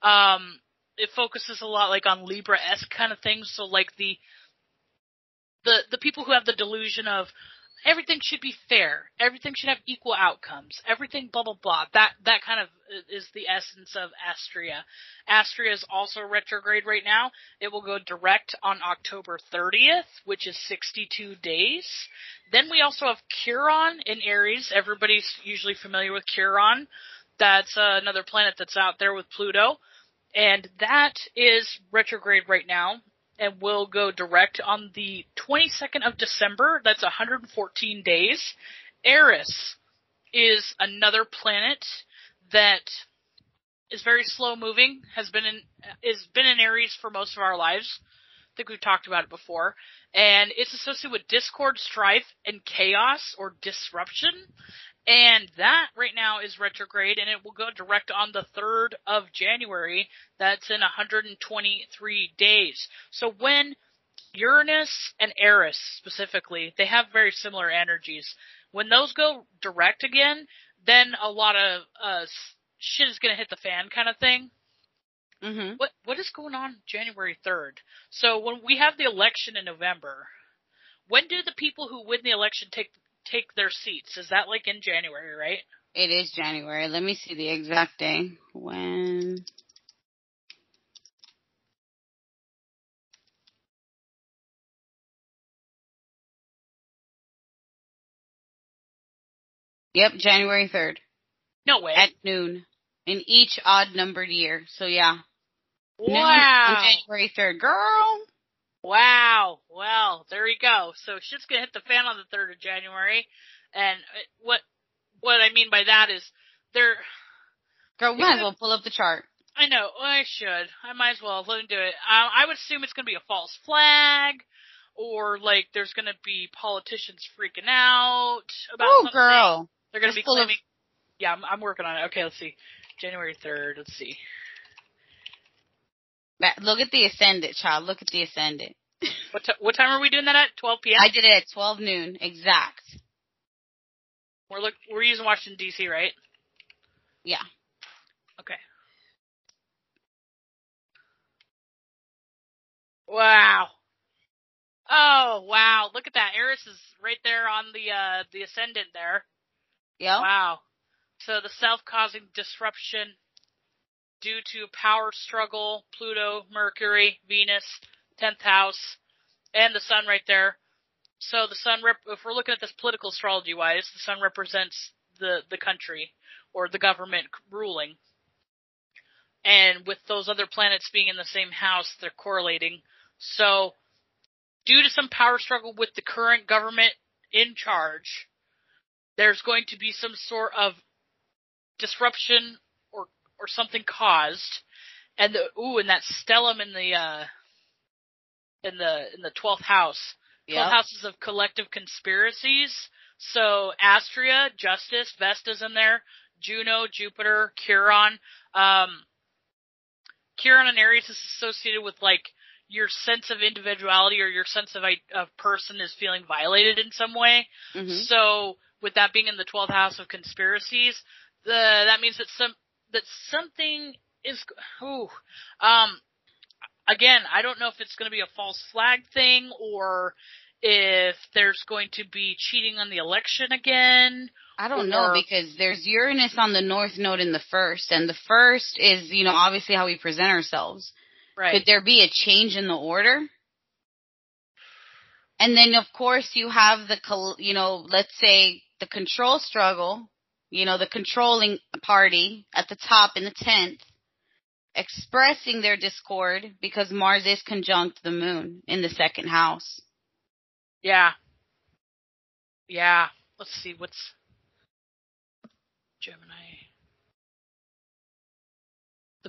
Um, it focuses a lot like on Libra-esque kind of things, so like the the the people who have the delusion of everything should be fair, everything should have equal outcomes, everything blah, blah, blah. That that kind of is the essence of Astrea. Astrea is also retrograde right now. It will go direct on October thirtieth, which is sixty-two days. Then we also have Chiron in Aries. Everybody's usually familiar with Chiron. That's uh, another planet that's out there with Pluto. And that is retrograde right now, and will go direct on the twenty-second of December. That's one hundred fourteen days. Eris is another planet that is very slow moving, has been in, has been in Aries for most of our lives. I think we've talked about it before. And it's associated with discord, strife, and chaos or disruption. And that right now is retrograde, and it will go direct on the third of January. That's in one hundred twenty-three days. So when Uranus and Eris specifically, they have very similar energies. When those go direct again, then a lot of uh, shit is going to hit the fan kind of thing. Mm-hmm. What What is going on January third? So when we have the election in November, when do the people who win the election take take their seats? Is that like in January, right? It is January. Let me see the exact day. When? Yep, January third. No way. At noon. In each odd numbered year. So yeah. Wow. Noon on January third. Girl. Wow. Well, there you go. So shit's going to hit the fan on the third of January. And what what I mean by that is they're... Girl, we might as well pull up the chart. I know. I should. I might as well. Let me do it. Um, I would assume it's going to be a false flag, or like there's going to be politicians freaking out about oh, something. Oh, girl. They're going to be claiming... Of... Yeah, I'm, I'm working on it. Okay, let's see. January third. Let's see. Look at the ascendant, child. Look at the ascendant. What t- what time are we doing that at? twelve p.m.? I did it at twelve noon. Exact. We're look- we're using Washington, D C, right? Yeah. Okay. Wow. Oh, wow. Look at that. Eris is right there on the uh, the ascendant there. Yeah. Wow. So the self-causing disruption due to power struggle, Pluto, Mercury, Venus, tenth house, and the sun right there. So the sun, rep- if we're looking at this political astrology-wise, the sun represents the, the country or the government ruling. And with those other planets being in the same house, they're correlating. So due to some power struggle with the current government in charge, there's going to be some sort of disruption or something caused, and the ooh, and that stellium in the uh, in the in the twelfth house, twelve yep. houses of collective conspiracies. So Astrea, Justice, Vesta's in there, Juno, Jupiter, Chiron. Um, Chiron and Aries is associated with like your sense of individuality or your sense of of person is feeling violated in some way. Mm-hmm. So with that being in the twelfth house of conspiracies, the that means that some That something is, ooh, um, again, I don't know if it's going to be a false flag thing or if there's going to be cheating on the election again. I don't or, know because there's Uranus on the north node in the first, and the first is, you know, obviously how we present ourselves. Right. Could there be a change in the order? And then, of course, you have the, you know, let's say the control struggle. You know, the controlling party at the top in the tenth, expressing their discord because Mars is conjunct the moon in the second house. Yeah. Yeah. Let's see what's Gemini.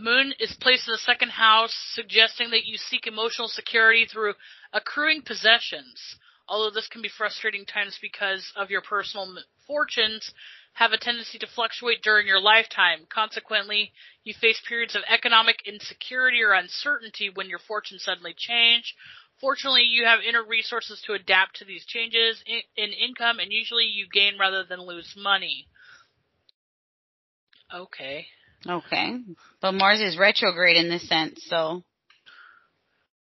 The moon is placed in the second house, suggesting that you seek emotional security through accruing possessions. Although this can be frustrating times because of your personal fortunes have a tendency to fluctuate during your lifetime. Consequently, you face periods of economic insecurity or uncertainty when your fortunes suddenly change. Fortunately, you have inner resources to adapt to these changes in, in income, and usually you gain rather than lose money. Okay. Okay. But Mars is retrograde in this sense, so.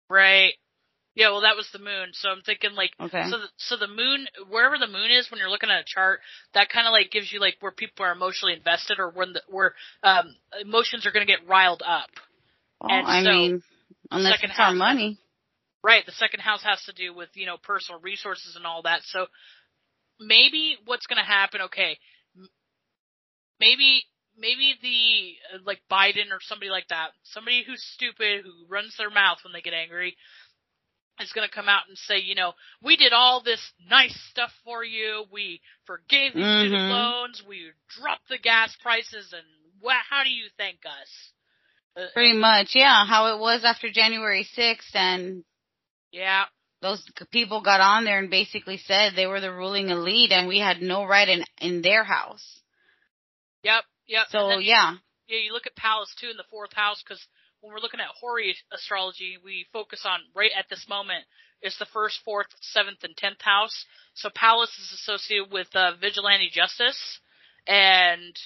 Right. Yeah, well, that was the moon, so I'm thinking, like, okay. so, the, so the moon, wherever the moon is when you're looking at a chart, that kind of, like, gives you, like, where people are emotionally invested or when the, where um, emotions are going to get riled up. Well, and I so, mean, unless it's our money. Right, the second house has to do with, you know, personal resources and all that, so maybe what's going to happen, okay, maybe... Maybe the, like, Biden or somebody like that, somebody who's stupid, who runs their mouth when they get angry, is going to come out and say, you know, we did all this nice stuff for you. We forgave these mm-hmm. student loans. We dropped the gas prices. And wh- how do you thank us? Pretty much, yeah, how it was after January sixth. And yeah, those people got on there and basically said they were the ruling elite and we had no right in, in their house. Yep. Yeah, so, you, yeah. Yeah, you look at Palace, too, in the fourth house, because when we're looking at Hori astrology, we focus on, right at this moment, it's the first, fourth, seventh, and tenth house. So Palace is associated with uh, vigilante justice, and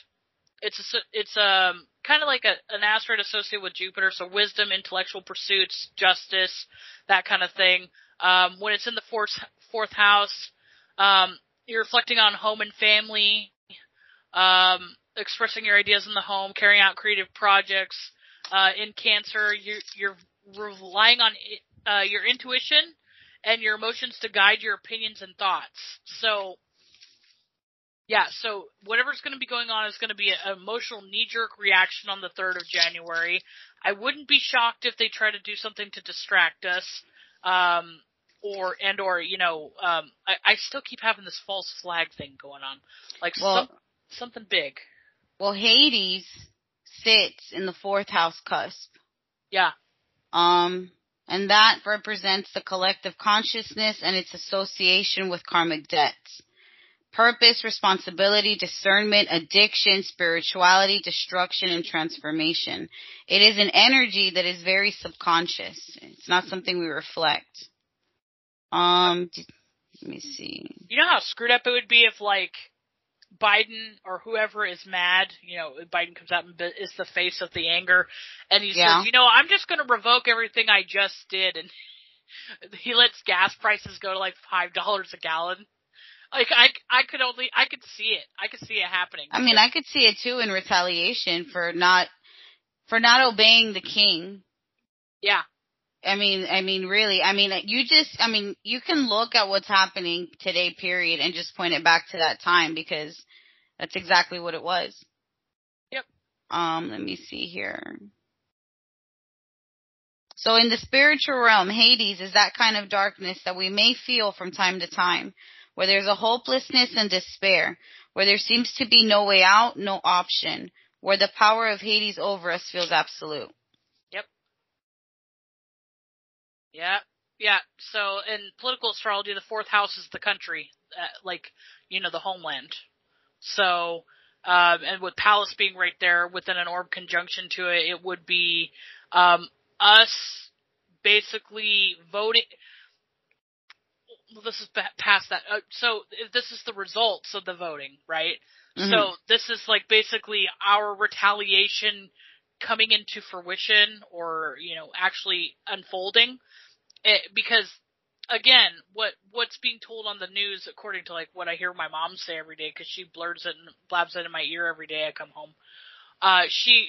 it's a, it's um, kind of like a, an asteroid associated with Jupiter, so wisdom, intellectual pursuits, justice, that kind of thing. Um, when it's in the fourth, fourth house, um, you're reflecting on home and family, um... expressing your ideas in the home, carrying out creative projects. Uh, in Cancer, you're, you're relying on uh, your intuition and your emotions to guide your opinions and thoughts. So, yeah, so whatever's going to be going on is going to be an emotional knee-jerk reaction on the third of January. I wouldn't be shocked if they try to do something to distract us. Um, or, and or, you know, um, I, I still keep having this false flag thing going on. Like, well, some, something big. Well, Hades sits in the fourth house cusp. Yeah. Um, and that represents the collective consciousness and its association with karmic debts. Purpose, responsibility, discernment, addiction, spirituality, destruction, and transformation. It is an energy that is very subconscious. It's not something we reflect. Um, let me see. You know how screwed up it would be if, like, Biden or whoever is mad, you know, Biden comes out and is the face of the anger, and he yeah. says, you know, I'm just going to revoke everything I just did, and he lets gas prices go to like five dollars a gallon. Like, I, I could only, I could see it. I could see it happening. I mean, I could see it too in retaliation for not, for not obeying the king. Yeah. I mean, I mean, really, I mean, you just, I mean, you can look at what's happening today, period, and just point it back to that time because that's exactly what it was. Yep. Um, let me see here. So in the spiritual realm, Hades is that kind of darkness that we may feel from time to time, where there's a hopelessness and despair, where there seems to be no way out, no option, where the power of Hades over us feels absolute. Yeah, yeah. So in political astrology, the fourth house is the country, uh, like, you know, the homeland. So, um, and with Pallas being right there within an orb conjunction to it, it would be um, us basically voting. Well, this is past that. Uh, so this is the results of the voting, right? Mm-hmm. So this is like basically our retaliation coming into fruition or, you know, actually unfolding. It, because, again, what what's being told on the news, according to, like, what I hear my mom say every day, because she blurs it and blabs it in my ear every day I come home, uh, she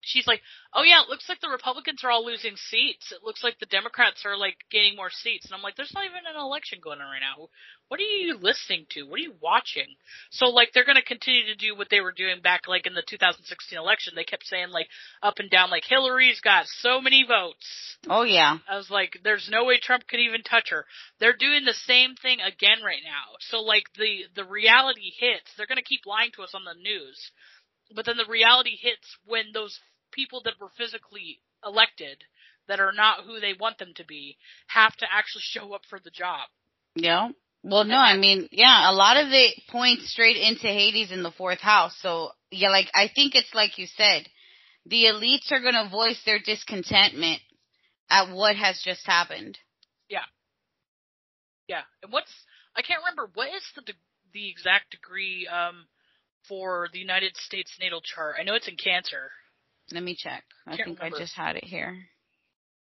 she's like, oh, yeah, it looks like the Republicans are all losing seats. It looks like the Democrats are, like, gaining more seats. And I'm like, there's not even an election going on right now. What are you listening to? What are you watching? So, like, they're going to continue to do what they were doing back, like, in the two thousand sixteen election. They kept saying, like, up and down, like, Hillary's got so many votes. Oh, yeah. I was like, there's no way Trump could even touch her. They're doing the same thing again right now. So, like, the, the reality hits. They're going to keep lying to us on the news. But then the reality hits when those people that were physically elected that are not who they want them to be have to actually show up for the job. Yeah. Well, no, I mean, yeah, a lot of it points straight into Hades in the fourth house. So, yeah, like, I think it's like you said, the elites are going to voice their discontentment at what has just happened. Yeah. Yeah. And what's, I can't remember, what is the the exact degree um, for the United States natal chart? I know it's in Cancer. Let me check. I can't think remember. I just had it here.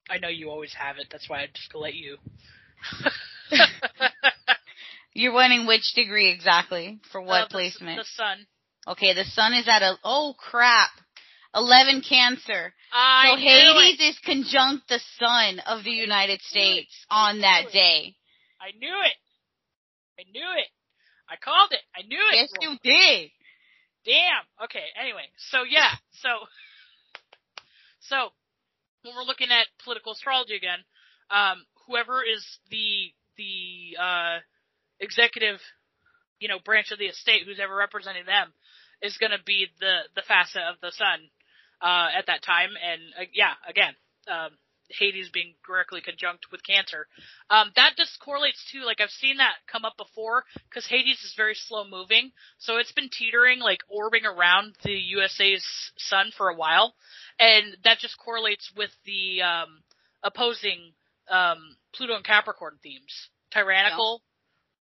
I know you always have it. That's why I just let you. You're wanting which degree exactly for what uh, the, placement? The sun. Okay, the sun is at a oh crap, eleven Cancer. I so Hades it. is conjunct the sun of the United States on that it. day. I knew it. I knew it. I called it. I knew it. Yes, you did. Damn. Okay. Anyway, so yeah, so so when we're looking at political astrology again, um, whoever is the the uh. executive, you know, branch of the estate, who's ever representing them, is going to be the, the facet of the sun uh, at that time. And, uh, yeah, again, um, Hades being directly conjunct with Cancer. Um, that just correlates to, like, I've seen that come up before, because Hades is very slow-moving, so it's been teetering, like, orbiting around the U S A's sun for a while, and that just correlates with the um, opposing um, Pluto and Capricorn themes. Tyrannical. Yeah.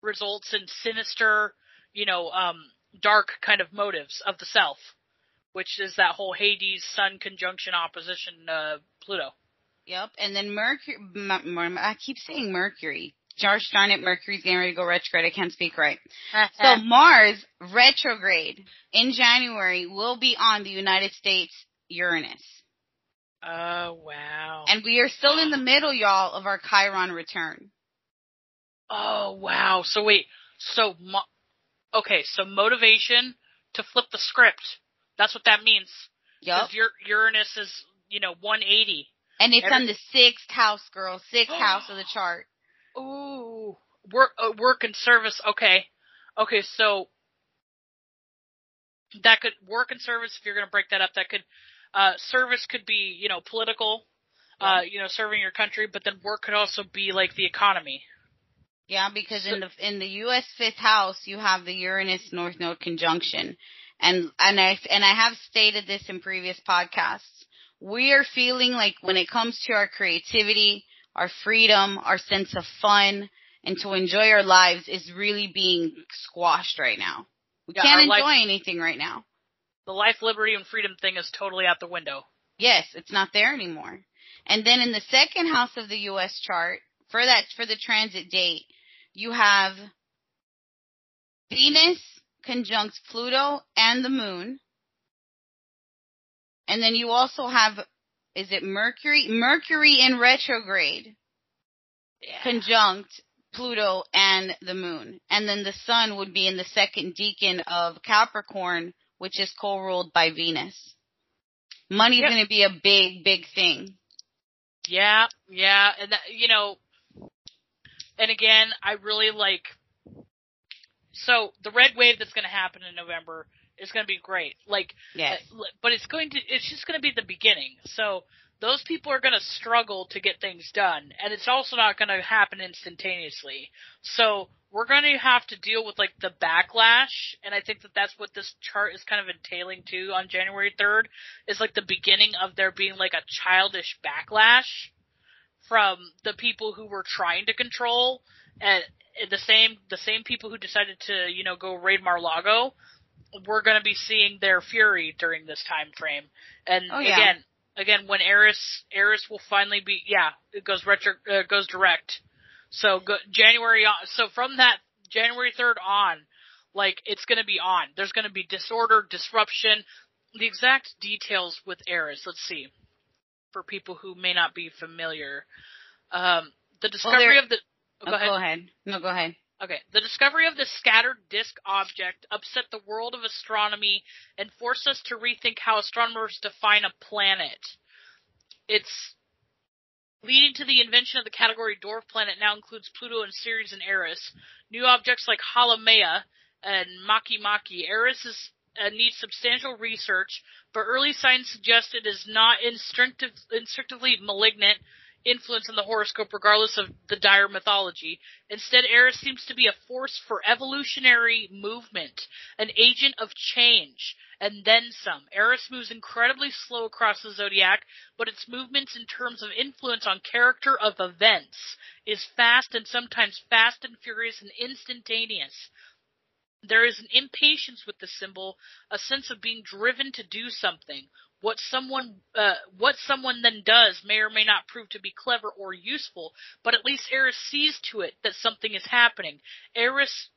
Results in sinister, you know, um, dark kind of motives of the self, which is that whole Hades sun conjunction opposition uh, Pluto. Yep, and then Mercury. I keep saying Mercury. Josh darn it, Mercury's getting ready to go retrograde. I can't speak right. So Mars retrograde in January will be on the United States Uranus. Oh wow! And we are still in the middle, y'all, of our Chiron return. Oh, wow. So, wait. So, mo- okay. So, motivation to flip the script. That's what that means. Yep. Because Uranus is, you know, one eighty. And it's Every- on the sixth house, girl. Sixth house of the chart. Ooh. Work, uh, work and service. Okay. Okay, so that could, work and service, if you're going to break that up, that could, uh, service could be, you know, political, uh, you know, serving your country, but then work could also be, like, the economy. Yeah, because in the in the U S fifth house, you have the Uranus North Node conjunction, and and I and I have stated this in previous podcasts. We are feeling like when it comes to our creativity, our freedom, our sense of fun, and to enjoy our lives is really being squashed right now. We yeah, can't enjoy life, anything right now. The life, liberty, and freedom thing is totally out the window. Yes, it's not there anymore. And then in the second house of the U S chart for that for the transit date. You have Venus conjunct Pluto and the moon. And then you also have, is it Mercury? Mercury in retrograde yeah. conjunct Pluto and the moon. And then the sun would be in the second decan of Capricorn, which is co-ruled by Venus. Money's yep. going to be a big, big thing. Yeah, yeah. And, that, you know. And again, I really like, so the red wave that's going to happen in November is going to be great. Like, yes. But it's going to, it's just going to be the beginning. So those people are going to struggle to get things done. And it's also not going to happen instantaneously. So we're going to have to deal with like the backlash. And I think that that's what this chart is kind of entailing too on January third is like the beginning of there being like a childish backlash from the people who were trying to control, and the same the same people who decided to, you know, go raid Mar-a-Lago, we're going to be seeing their fury during this time frame. And oh, yeah. again, again, when Eris Eris will finally be, yeah, it goes retro, uh, goes direct. So go, January, on, so from that January third on, like it's going to be on. There's going to be disorder, disruption. The exact details with Eris. Let's see. For people who may not be familiar, um, the discovery well, of the oh, go, oh, ahead. go ahead. No, go ahead. Okay, the discovery of the scattered disk object upset the world of astronomy and forced us to rethink how astronomers define a planet. It's leading to the invention of the category dwarf planet. Now includes Pluto and Ceres and Eris. New objects like Halemea and Makemake. Eris is uh, needs substantial research, but early signs suggest it is not instinctive, instinctively malignant influence in the horoscope, regardless of the dire mythology. Instead, Eris seems to be a force for evolutionary movement, an agent of change, and then some. Eris moves incredibly slow across the zodiac, but its movements in terms of influence on character of events is fast, and sometimes fast and furious and instantaneous. There is an impatience with the symbol, a sense of being driven to do something. What someone uh, what someone then does may or may not prove to be clever or useful, but at least Eris sees to it that something is happening. Eris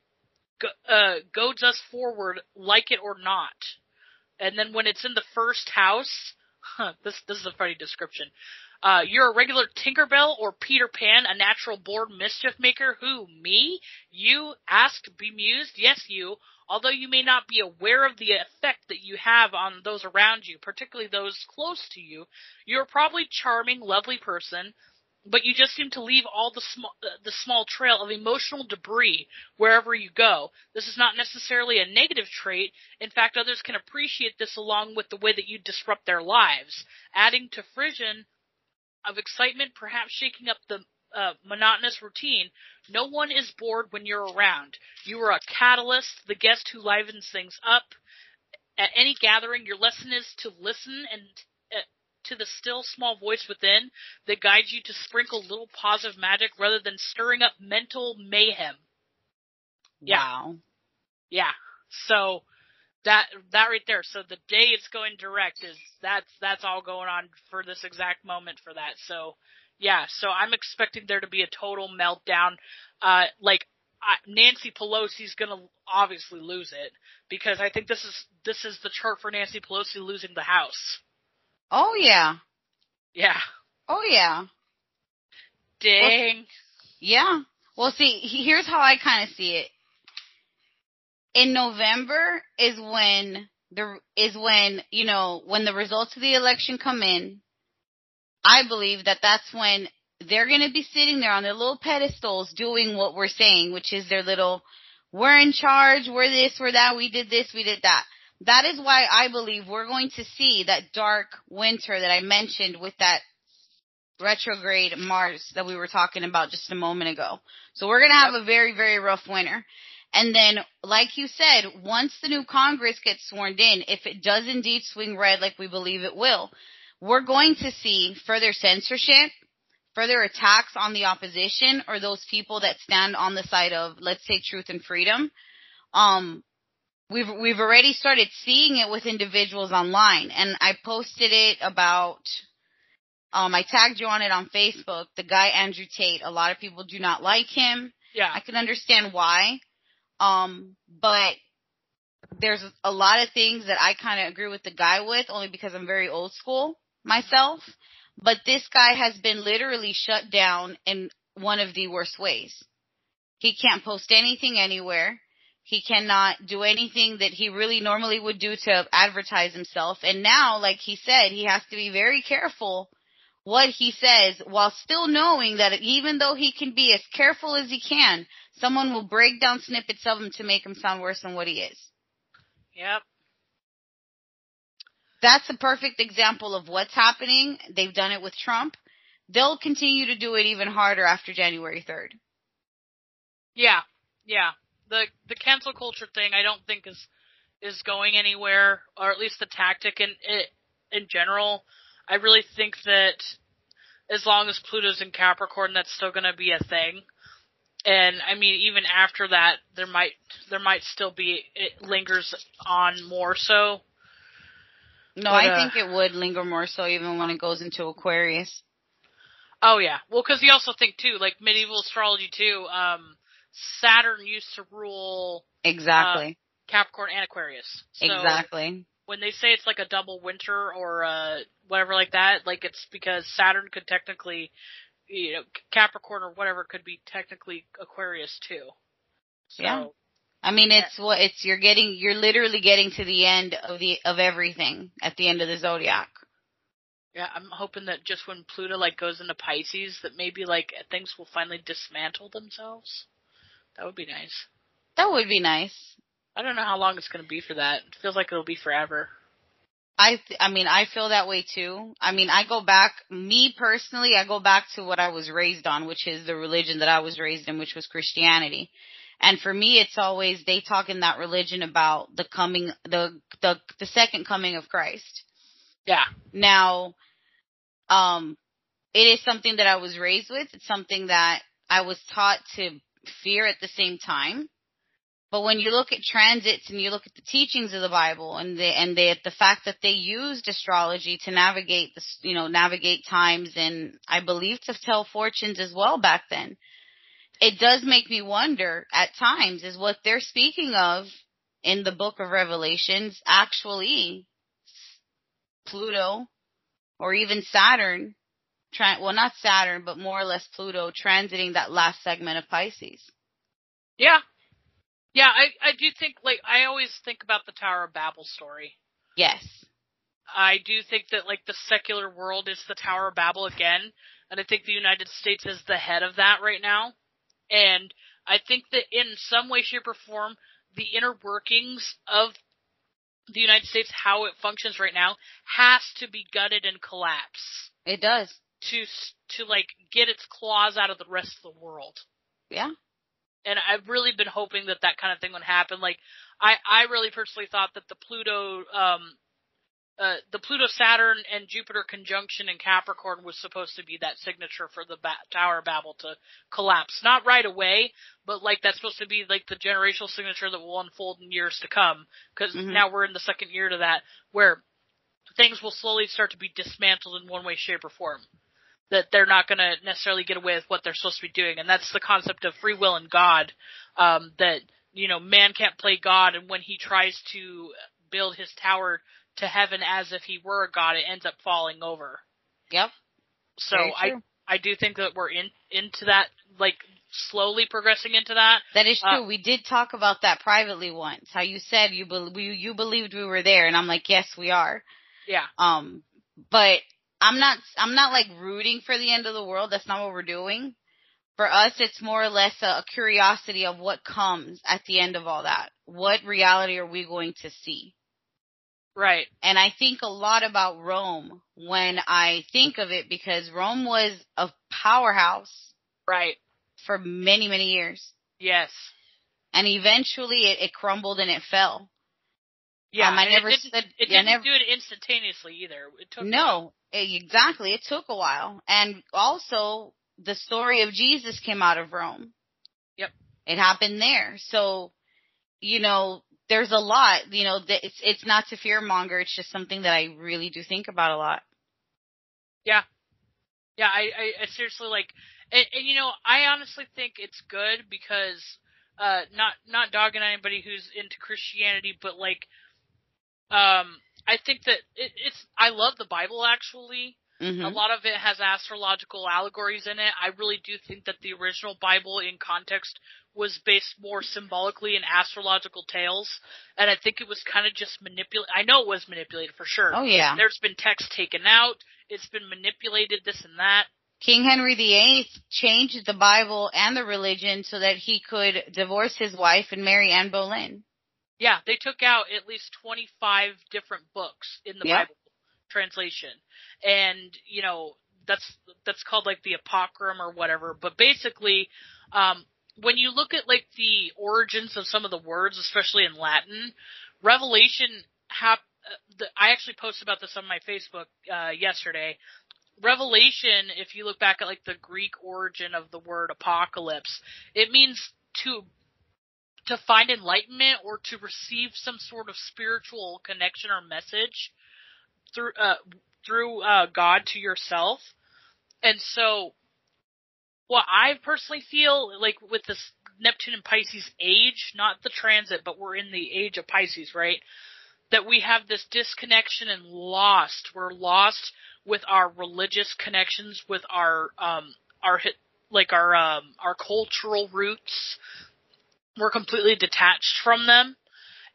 go- uh, goads us forward, like it or not. And then when it's in the first house, huh, this, this is a funny description. Uh, you're a regular Tinkerbell or Peter Pan, a natural-born mischief maker. Who, me? You asked, bemused. Yes, you. Although you may not be aware of the effect that you have on those around you, particularly those close to you, you're probably a charming, lovely person, but you just seem to leave all the small, uh, the small trail of emotional debris wherever you go. This is not necessarily a negative trait. In fact, others can appreciate this along with the way that you disrupt their lives, adding to frisson of excitement, perhaps shaking up the uh, monotonous routine. No one is bored when you're around. You are a catalyst, the guest who livens things up. At any gathering, your lesson is to listen and uh, to the still small voice within that guides you to sprinkle little positive magic rather than stirring up mental mayhem. Yeah. Wow. Yeah. So that that right there. So the day it's going direct is that's that's all going on for this exact moment for that. So yeah, so I'm expecting there to be a total meltdown. Uh, like I, Nancy Pelosi's gonna obviously lose it because I think this is this is the chart for Nancy Pelosi losing the House. Oh yeah, yeah. Oh yeah. Dang. Well, yeah. Well, see, here's how I kind of see it. In November is when the is when you know when the results of the election come in. I believe that that's when they're going to be sitting there on their little pedestals doing what we're saying, which is their little, we're in charge, we're this, we're that, we did this, we did that. That is why I believe we're going to see that dark winter that I mentioned with that retrograde Mars that we were talking about just a moment ago. So we're going to have yep. a very, very rough winter. And then, like you said, once the new Congress gets sworn in, if it does indeed swing red like we believe it will, we're going to see further censorship, further attacks on the opposition or those people that stand on the side of, let's say, truth and freedom. Um, we've we've already started seeing it with individuals online, and I posted it about. Um, I tagged you on it on Facebook. The guy Andrew Tate. A lot of people do not like him. Yeah, I can understand why. Um, but. There's a lot of things that I kind of agree with the guy with, only because I'm very old school myself. But this guy has been literally shut down in one of the worst ways. He can't post anything anywhere. He cannot do anything that he really normally would do to advertise himself. And now, like he said, he has to be very careful what he says while still knowing that even though he can be as careful as he can, someone will break down snippets of him to make him sound worse than what he is. Yep. That's a perfect example of what's happening. They've done it with Trump. They'll continue to do it even harder after January third. Yeah, yeah. The the cancel culture thing I don't think is is going anywhere, or at least the tactic in it in general. I really think that as long as Pluto's in Capricorn, that's still going to be a thing. And I mean, even after that, there might there might still be it lingers on more so. No, but, I uh, think it would linger more so even when it goes into Aquarius. Oh yeah, well, because you also think too, like medieval astrology too. Um, Saturn used to rule exactly uh, Capricorn and Aquarius. So exactly. When they say it's like a double winter or uh, whatever like that, like it's because Saturn could technically. You know, Capricorn or whatever could be technically Aquarius too. So, yeah, I mean it's what it's you're getting. You're literally getting to the end of the of everything at the end of the zodiac. Yeah, I'm hoping that just when Pluto like goes into Pisces, that maybe like things will finally dismantle themselves. That would be nice. That would be nice. I don't know how long it's going to be for that. It feels like it'll be forever. I th- I mean, I feel that way too. I mean, I go back, me personally, I go back to what I was raised on, which is the religion that I was raised in, which was Christianity. And for me, it's always, they talk in that religion about the coming, the, the, the second coming of Christ. Yeah. Now, um, it is something that I was raised with. It's something that I was taught to fear at the same time. But when you look at transits and you look at the teachings of the Bible and the, and the, the fact that they used astrology to navigate the, you know, navigate times and I believe to tell fortunes as well back then. It does make me wonder at times is what they're speaking of in the book of Revelations actually Pluto or even Saturn, tra- well not Saturn, but more or less Pluto transiting that last segment of Pisces. Yeah. Yeah, I, I do think, like, I always think about the Tower of Babel story. Yes. I do think that, like, the secular world is the Tower of Babel again, and I think the United States is the head of that right now. And I think that in some way, shape, or form, the inner workings of the United States, how it functions right now, has to be gutted and collapse. It does. To, to like, get its claws out of the rest of the world. Yeah. And I've really been hoping that that kind of thing would happen. Like, I, I really personally thought that the Pluto, um, uh, the Pluto, Saturn, and Jupiter conjunction in Capricorn was supposed to be that signature for the ba- Tower of Babel to collapse. Not right away, but, like, that's supposed to be, like, the generational signature that will unfold in years to come. Because mm-hmm. now we're in the second year to that, where things will slowly start to be dismantled in one way, shape, or form. That they're not going to necessarily get away with what they're supposed to be doing. And that's the concept of free will and God, um, that, you know, man can't play God. And when he tries to build his tower to heaven as if he were a God, it ends up falling over. Yep. So I, I do think that we're in into that, like, slowly progressing into that. That is true. Uh, we did talk about that privately once, how you said you, be- you believed we were there. And I'm like, yes, we are. Yeah. Um, but... I'm not, I'm not like rooting for the end of the world. That's not what we're doing. For us, it's more or less a, a curiosity of what comes at the end of all that. What reality are we going to see? Right. And I think a lot about Rome when I think of it, because Rome was a powerhouse. Right. For many, many years. Yes. And eventually it, it crumbled and it fell. Yeah, um, I never it didn't, said, it didn't I never, do it instantaneously either. It took no, it, exactly. It took a while. And also, the story of Jesus came out of Rome. Yep. It happened there. So, you know, there's a lot. You know, that it's it's not to fearmonger. It's just something that I really do think about a lot. Yeah. Yeah, I, I, I seriously, like, and, and, you know, I honestly think it's good because, uh, not, not dogging anybody who's into Christianity, but, like, Um, I think that it, it's, I love the Bible, actually. Mm-hmm. A lot of it has astrological allegories in it. I really do think that the original Bible in context was based more symbolically in astrological tales. And I think it was kind of just manipulated. I know it was manipulated for sure. Oh, yeah. There's been text taken out. It's been manipulated, this and that. King Henry the Eighth changed the Bible and the religion so that he could divorce his wife and marry Anne Boleyn. Yeah, they took out at least twenty-five different books in the yeah. Bible translation. And, you know, that's that's called, like, the apocryphal or whatever. But basically, um, when you look at, like, the origins of some of the words, especially in Latin, Revelation hap- – uh, I actually posted about this on my Facebook uh, yesterday. Revelation, if you look back at, like, the Greek origin of the word apocalypse, it means to – to find enlightenment or to receive some sort of spiritual connection or message through uh, through uh, God to yourself. And so what I personally feel, like, with this Neptune and Pisces age, not the transit, but we're in the age of Pisces, right? That we have this disconnection and lost. We're lost with our religious connections, with our, um, our like, our um, our cultural roots. We're completely detached from them.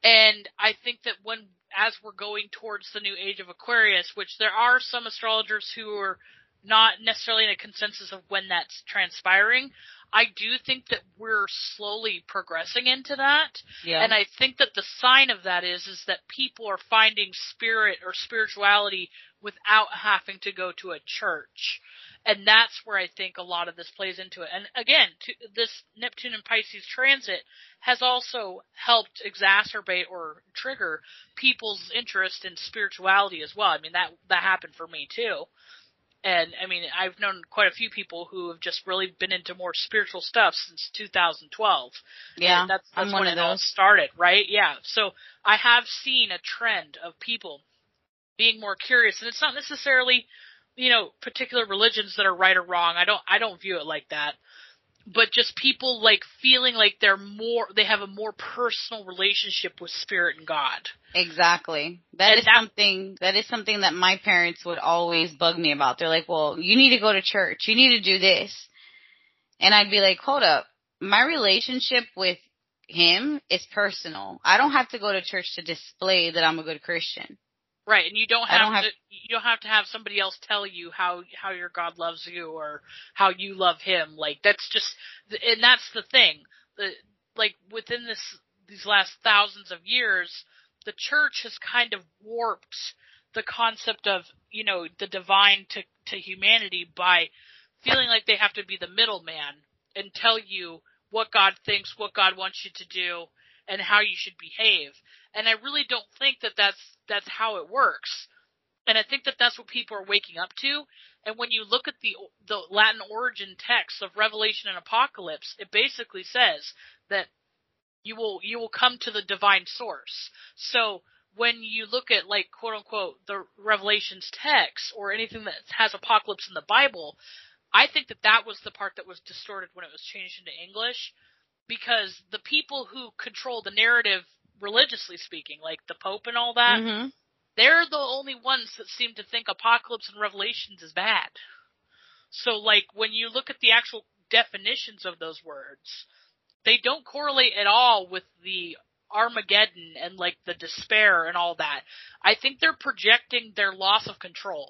And I think that when, as we're going towards the new age of Aquarius, which there are some astrologers who are not necessarily in a consensus of when that's transpiring, I do think that we're slowly progressing into that. Yeah. And I think that the sign of that is, is that people are finding spirit or spirituality without having to go to a church. And that's where I think a lot of this plays into it. And again, to, this Neptune and Pisces transit has also helped exacerbate or trigger people's interest in spirituality as well. I mean, that, that happened for me too. And, I mean, I've known quite a few people who have just really been into more spiritual stuff since two thousand twelve. Yeah, and that's, that's I'm when one of it those. all started, right? Yeah. So I have seen a trend of people being more curious. And it's not necessarily, you know, particular religions that are right or wrong. I don't I don't view it like that. But just people, like, feeling like they're more – they have a more personal relationship with spirit and God. Exactly. That and is that, something that is something that my parents would always bug me about. They're like, well, you need to go to church. You need to do this. And I'd be like, hold up. My relationship with him is personal. I don't have to go to church to display that I'm a good Christian. Right, and you don't have, don't have to you don't have to have somebody else tell you how, how your God loves you or how you love him. Like, that's just, and that's the thing. The, like, within this these last thousands of years, the church has kind of warped the concept of, you know, the divine to, to humanity by feeling like they have to be the middleman and tell you what God thinks, what God wants you to do, and how you should behave. And I really don't think that that's, that's how it works. And I think that that's what people are waking up to. And when you look at the the Latin origin texts of Revelation and Apocalypse, it basically says that you will, you will come to the divine source. So when you look at, like, quote unquote, the Revelation's texts or anything that has apocalypse in the Bible, I think that that was the part that was distorted when it was changed into English. Because the people who control the narrative, religiously speaking, like the Pope and all that, mm-hmm. they're the only ones that seem to think Apocalypse and Revelations is bad. So, like, when you look at the actual definitions of those words, they don't correlate at all with the Armageddon and, like, the despair and all that. I think they're projecting their loss of control.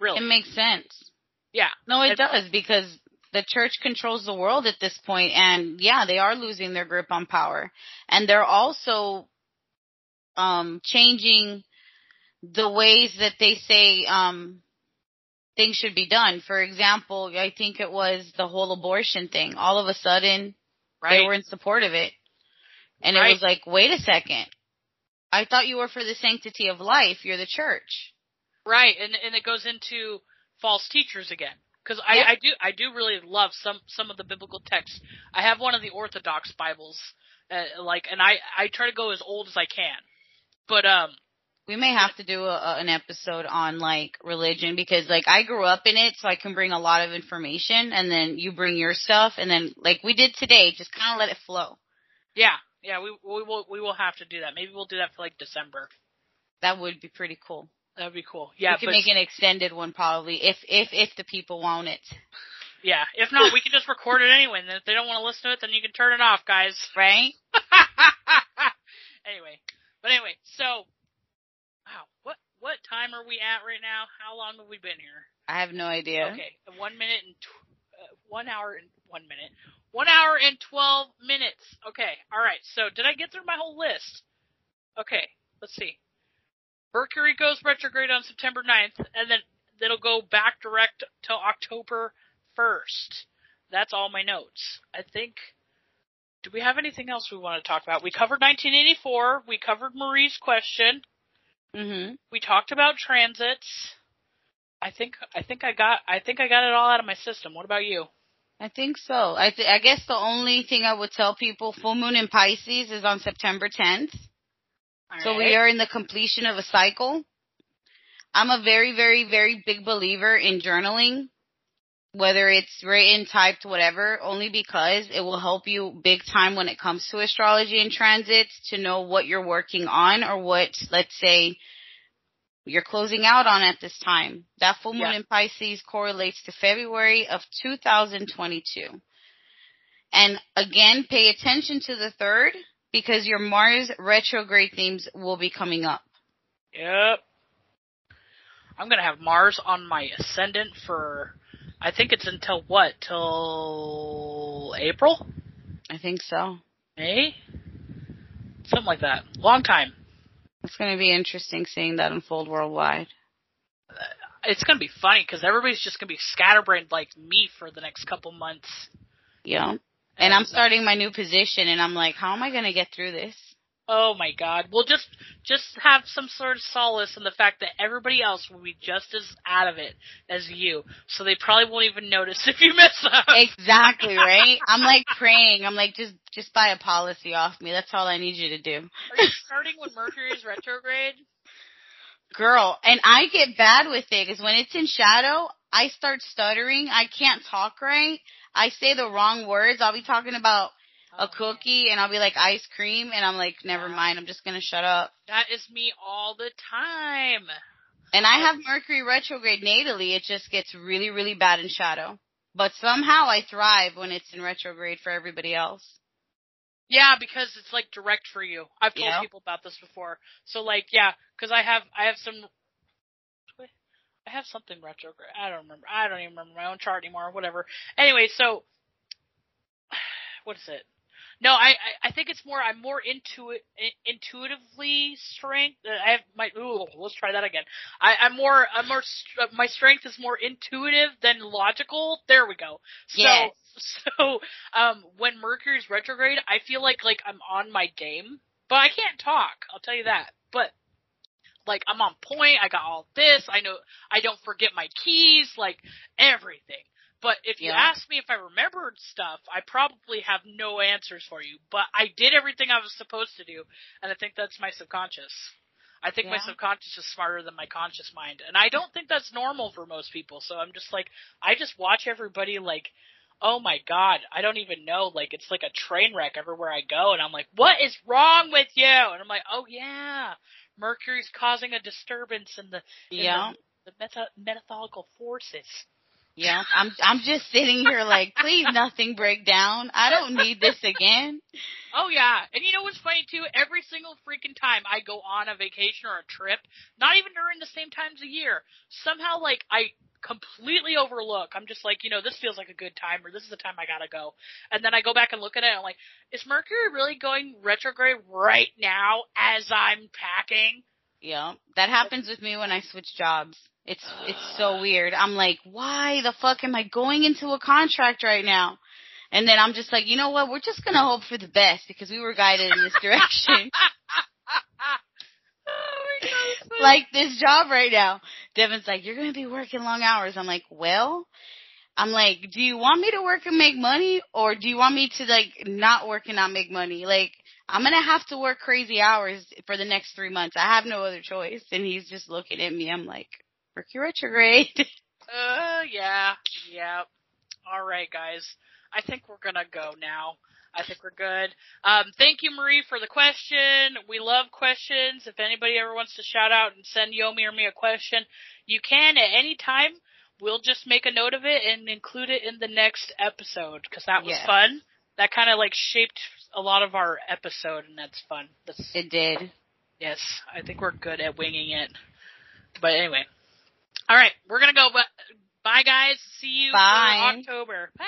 Really. It makes sense. Yeah. No, it, it does, because... the church controls the world at this point, and yeah, they are losing their grip on power. And they're also um, changing the ways that they say um, things should be done. For example, I think it was the whole abortion thing. All of a sudden, right. They were in support of it. And right. It was like, wait a second. I thought you were for the sanctity of life. You're the church. Right, and, and it goes into false teachers again. Because I, yeah. I do, I do really love some, some of the biblical texts. I have one of the Orthodox Bibles, uh, like, and I, I try to go as old as I can. But um, we may have to do a, an episode on, like, religion, because, like, I grew up in it, so I can bring a lot of information, and then you bring your stuff, and then, like we did today, just kind of let it flow. Yeah, yeah, we we will we will have to do that. Maybe we'll do that for, like, December. That would be pretty cool. That'd be cool. Yeah, we can but, make an extended one probably if if if the people want it. Yeah, if not, we can just record it anyway. And if they don't want to listen to it, then you can turn it off, guys. Right? Anyway, but anyway, so wow, what what time are we at right now? How long have we been here? I have no idea. Okay, one minute and tw- uh, one hour and one minute, one hour and twelve minutes. Okay, all right. So did I get through my whole list? Okay, let's see. Mercury goes retrograde on September ninth, and then it'll go back direct till October first. That's all my notes. I think, do we have anything else we want to talk about? We covered nineteen eighty-four. We covered Marie's question. Mm-hmm. We talked about transits. I think, I think I got, I think I got it all out of my system. What about you? I think so. I, th- I guess the only thing I would tell people, full moon in Pisces is on September tenth. All so right. We are in the completion of a cycle. I'm a very, very, very big believer in journaling, whether it's written, typed, whatever, only because it will help you big time when it comes to astrology and transits to know what you're working on or what, let's say, you're closing out on at this time. That full moon yeah. in Pisces correlates to February of two thousand twenty-two. And again, pay attention to the third. Because your Mars retrograde themes will be coming up. Yep. I'm going to have Mars on my ascendant for I think it's until what? Till April? I think so. May? Something like that. Long time. It's going to be interesting seeing that unfold worldwide. It's going to be funny because everybody's just going to be scatterbrained like me for the next couple months. Yeah. And, and I'm starting my new position, and I'm like, how am I going to get through this? Oh, my God. Well, just just have some sort of solace in the fact that everybody else will be just as out of it as you. So they probably won't even notice if you mess up. Exactly, right? I'm, like, praying. I'm, like, just, just buy a policy off me. That's all I need you to do. Are you starting when Mercury is retrograde? Girl, and I get bad with it because when it's in shadow, I start stuttering. I can't talk right. I say the wrong words. I'll be talking about a cookie, and I'll be like, ice cream, and I'm like, never mind, I'm just going to shut up. That is me all the time. And I have Mercury retrograde natally. It just gets really, really bad in shadow. But somehow I thrive when it's in retrograde for everybody else. Yeah, because it's, like, direct for you. I've told yeah. people about this before. So, like, yeah, because I have, I have some... I have something retrograde. I don't remember. I don't even remember my own chart anymore, whatever. Anyway, so... What is it? No, I, I, I think it's more, I'm more intuit, intuitively strength, I have my, ooh, let's try that again. I, I'm more, I'm more, my strength is more intuitive than logical. There we go. So, yes. so, um, when Mercury's retrograde, I feel like, like I'm on my game, but I can't talk. I'll tell you that. But, like, I'm on point. I got all this. I know, I don't forget my keys, like, everything. But if you yeah. ask me if I remembered stuff, I probably have no answers for you. But I did everything I was supposed to do, and I think that's my subconscious. I think yeah. my subconscious is smarter than my conscious mind. And I don't think that's normal for most people. So I'm just like, I just watch everybody like, oh, my God, I don't even know. Like, it's like a train wreck everywhere I go. And I'm like, what is wrong with you? And I'm like, oh, yeah, Mercury's causing a disturbance in the, in yeah. the, the meta- metatholical forces. Yeah, I'm I'm just sitting here like, please, nothing break down. I don't need this again. Oh, yeah. And you know what's funny, too? Every single freaking time I go on a vacation or a trip, not even during the same times of year, somehow, like, I completely overlook. I'm just like, you know, this feels like a good time, or this is the time I got to go. And then I go back and look at it, and I'm like, is Mercury really going retrograde right now as I'm packing? Yeah, that happens with me when I switch jobs. It's it's so weird. I'm like, why the fuck am I going into a contract right now? And then I'm just like, you know what? We're just going to hope for the best because we were guided in this direction. Oh, like this job right now. Devin's like, you're going to be working long hours. I'm like, well, I'm like, do you want me to work and make money, or do you want me to, like, not work and not make money? Like, I'm going to have to work crazy hours for the next three months. I have no other choice. And he's just looking at me. I'm like, Mercury retrograde. Uh, yeah, yeah. All right, guys. I think we're gonna go now. I think we're good. Um, thank you, Marie, for the question. We love questions. If anybody ever wants to shout out and send Yomi or me a question, you can at any time. We'll just make a note of it and include it in the next episode because that was yes. fun. That kind of like shaped a lot of our episode, and that's fun. That's, it did. Yes, I think we're good at winging it. But anyway. All right, we're going to go. Bye, guys. See you Bye. in October. Bye.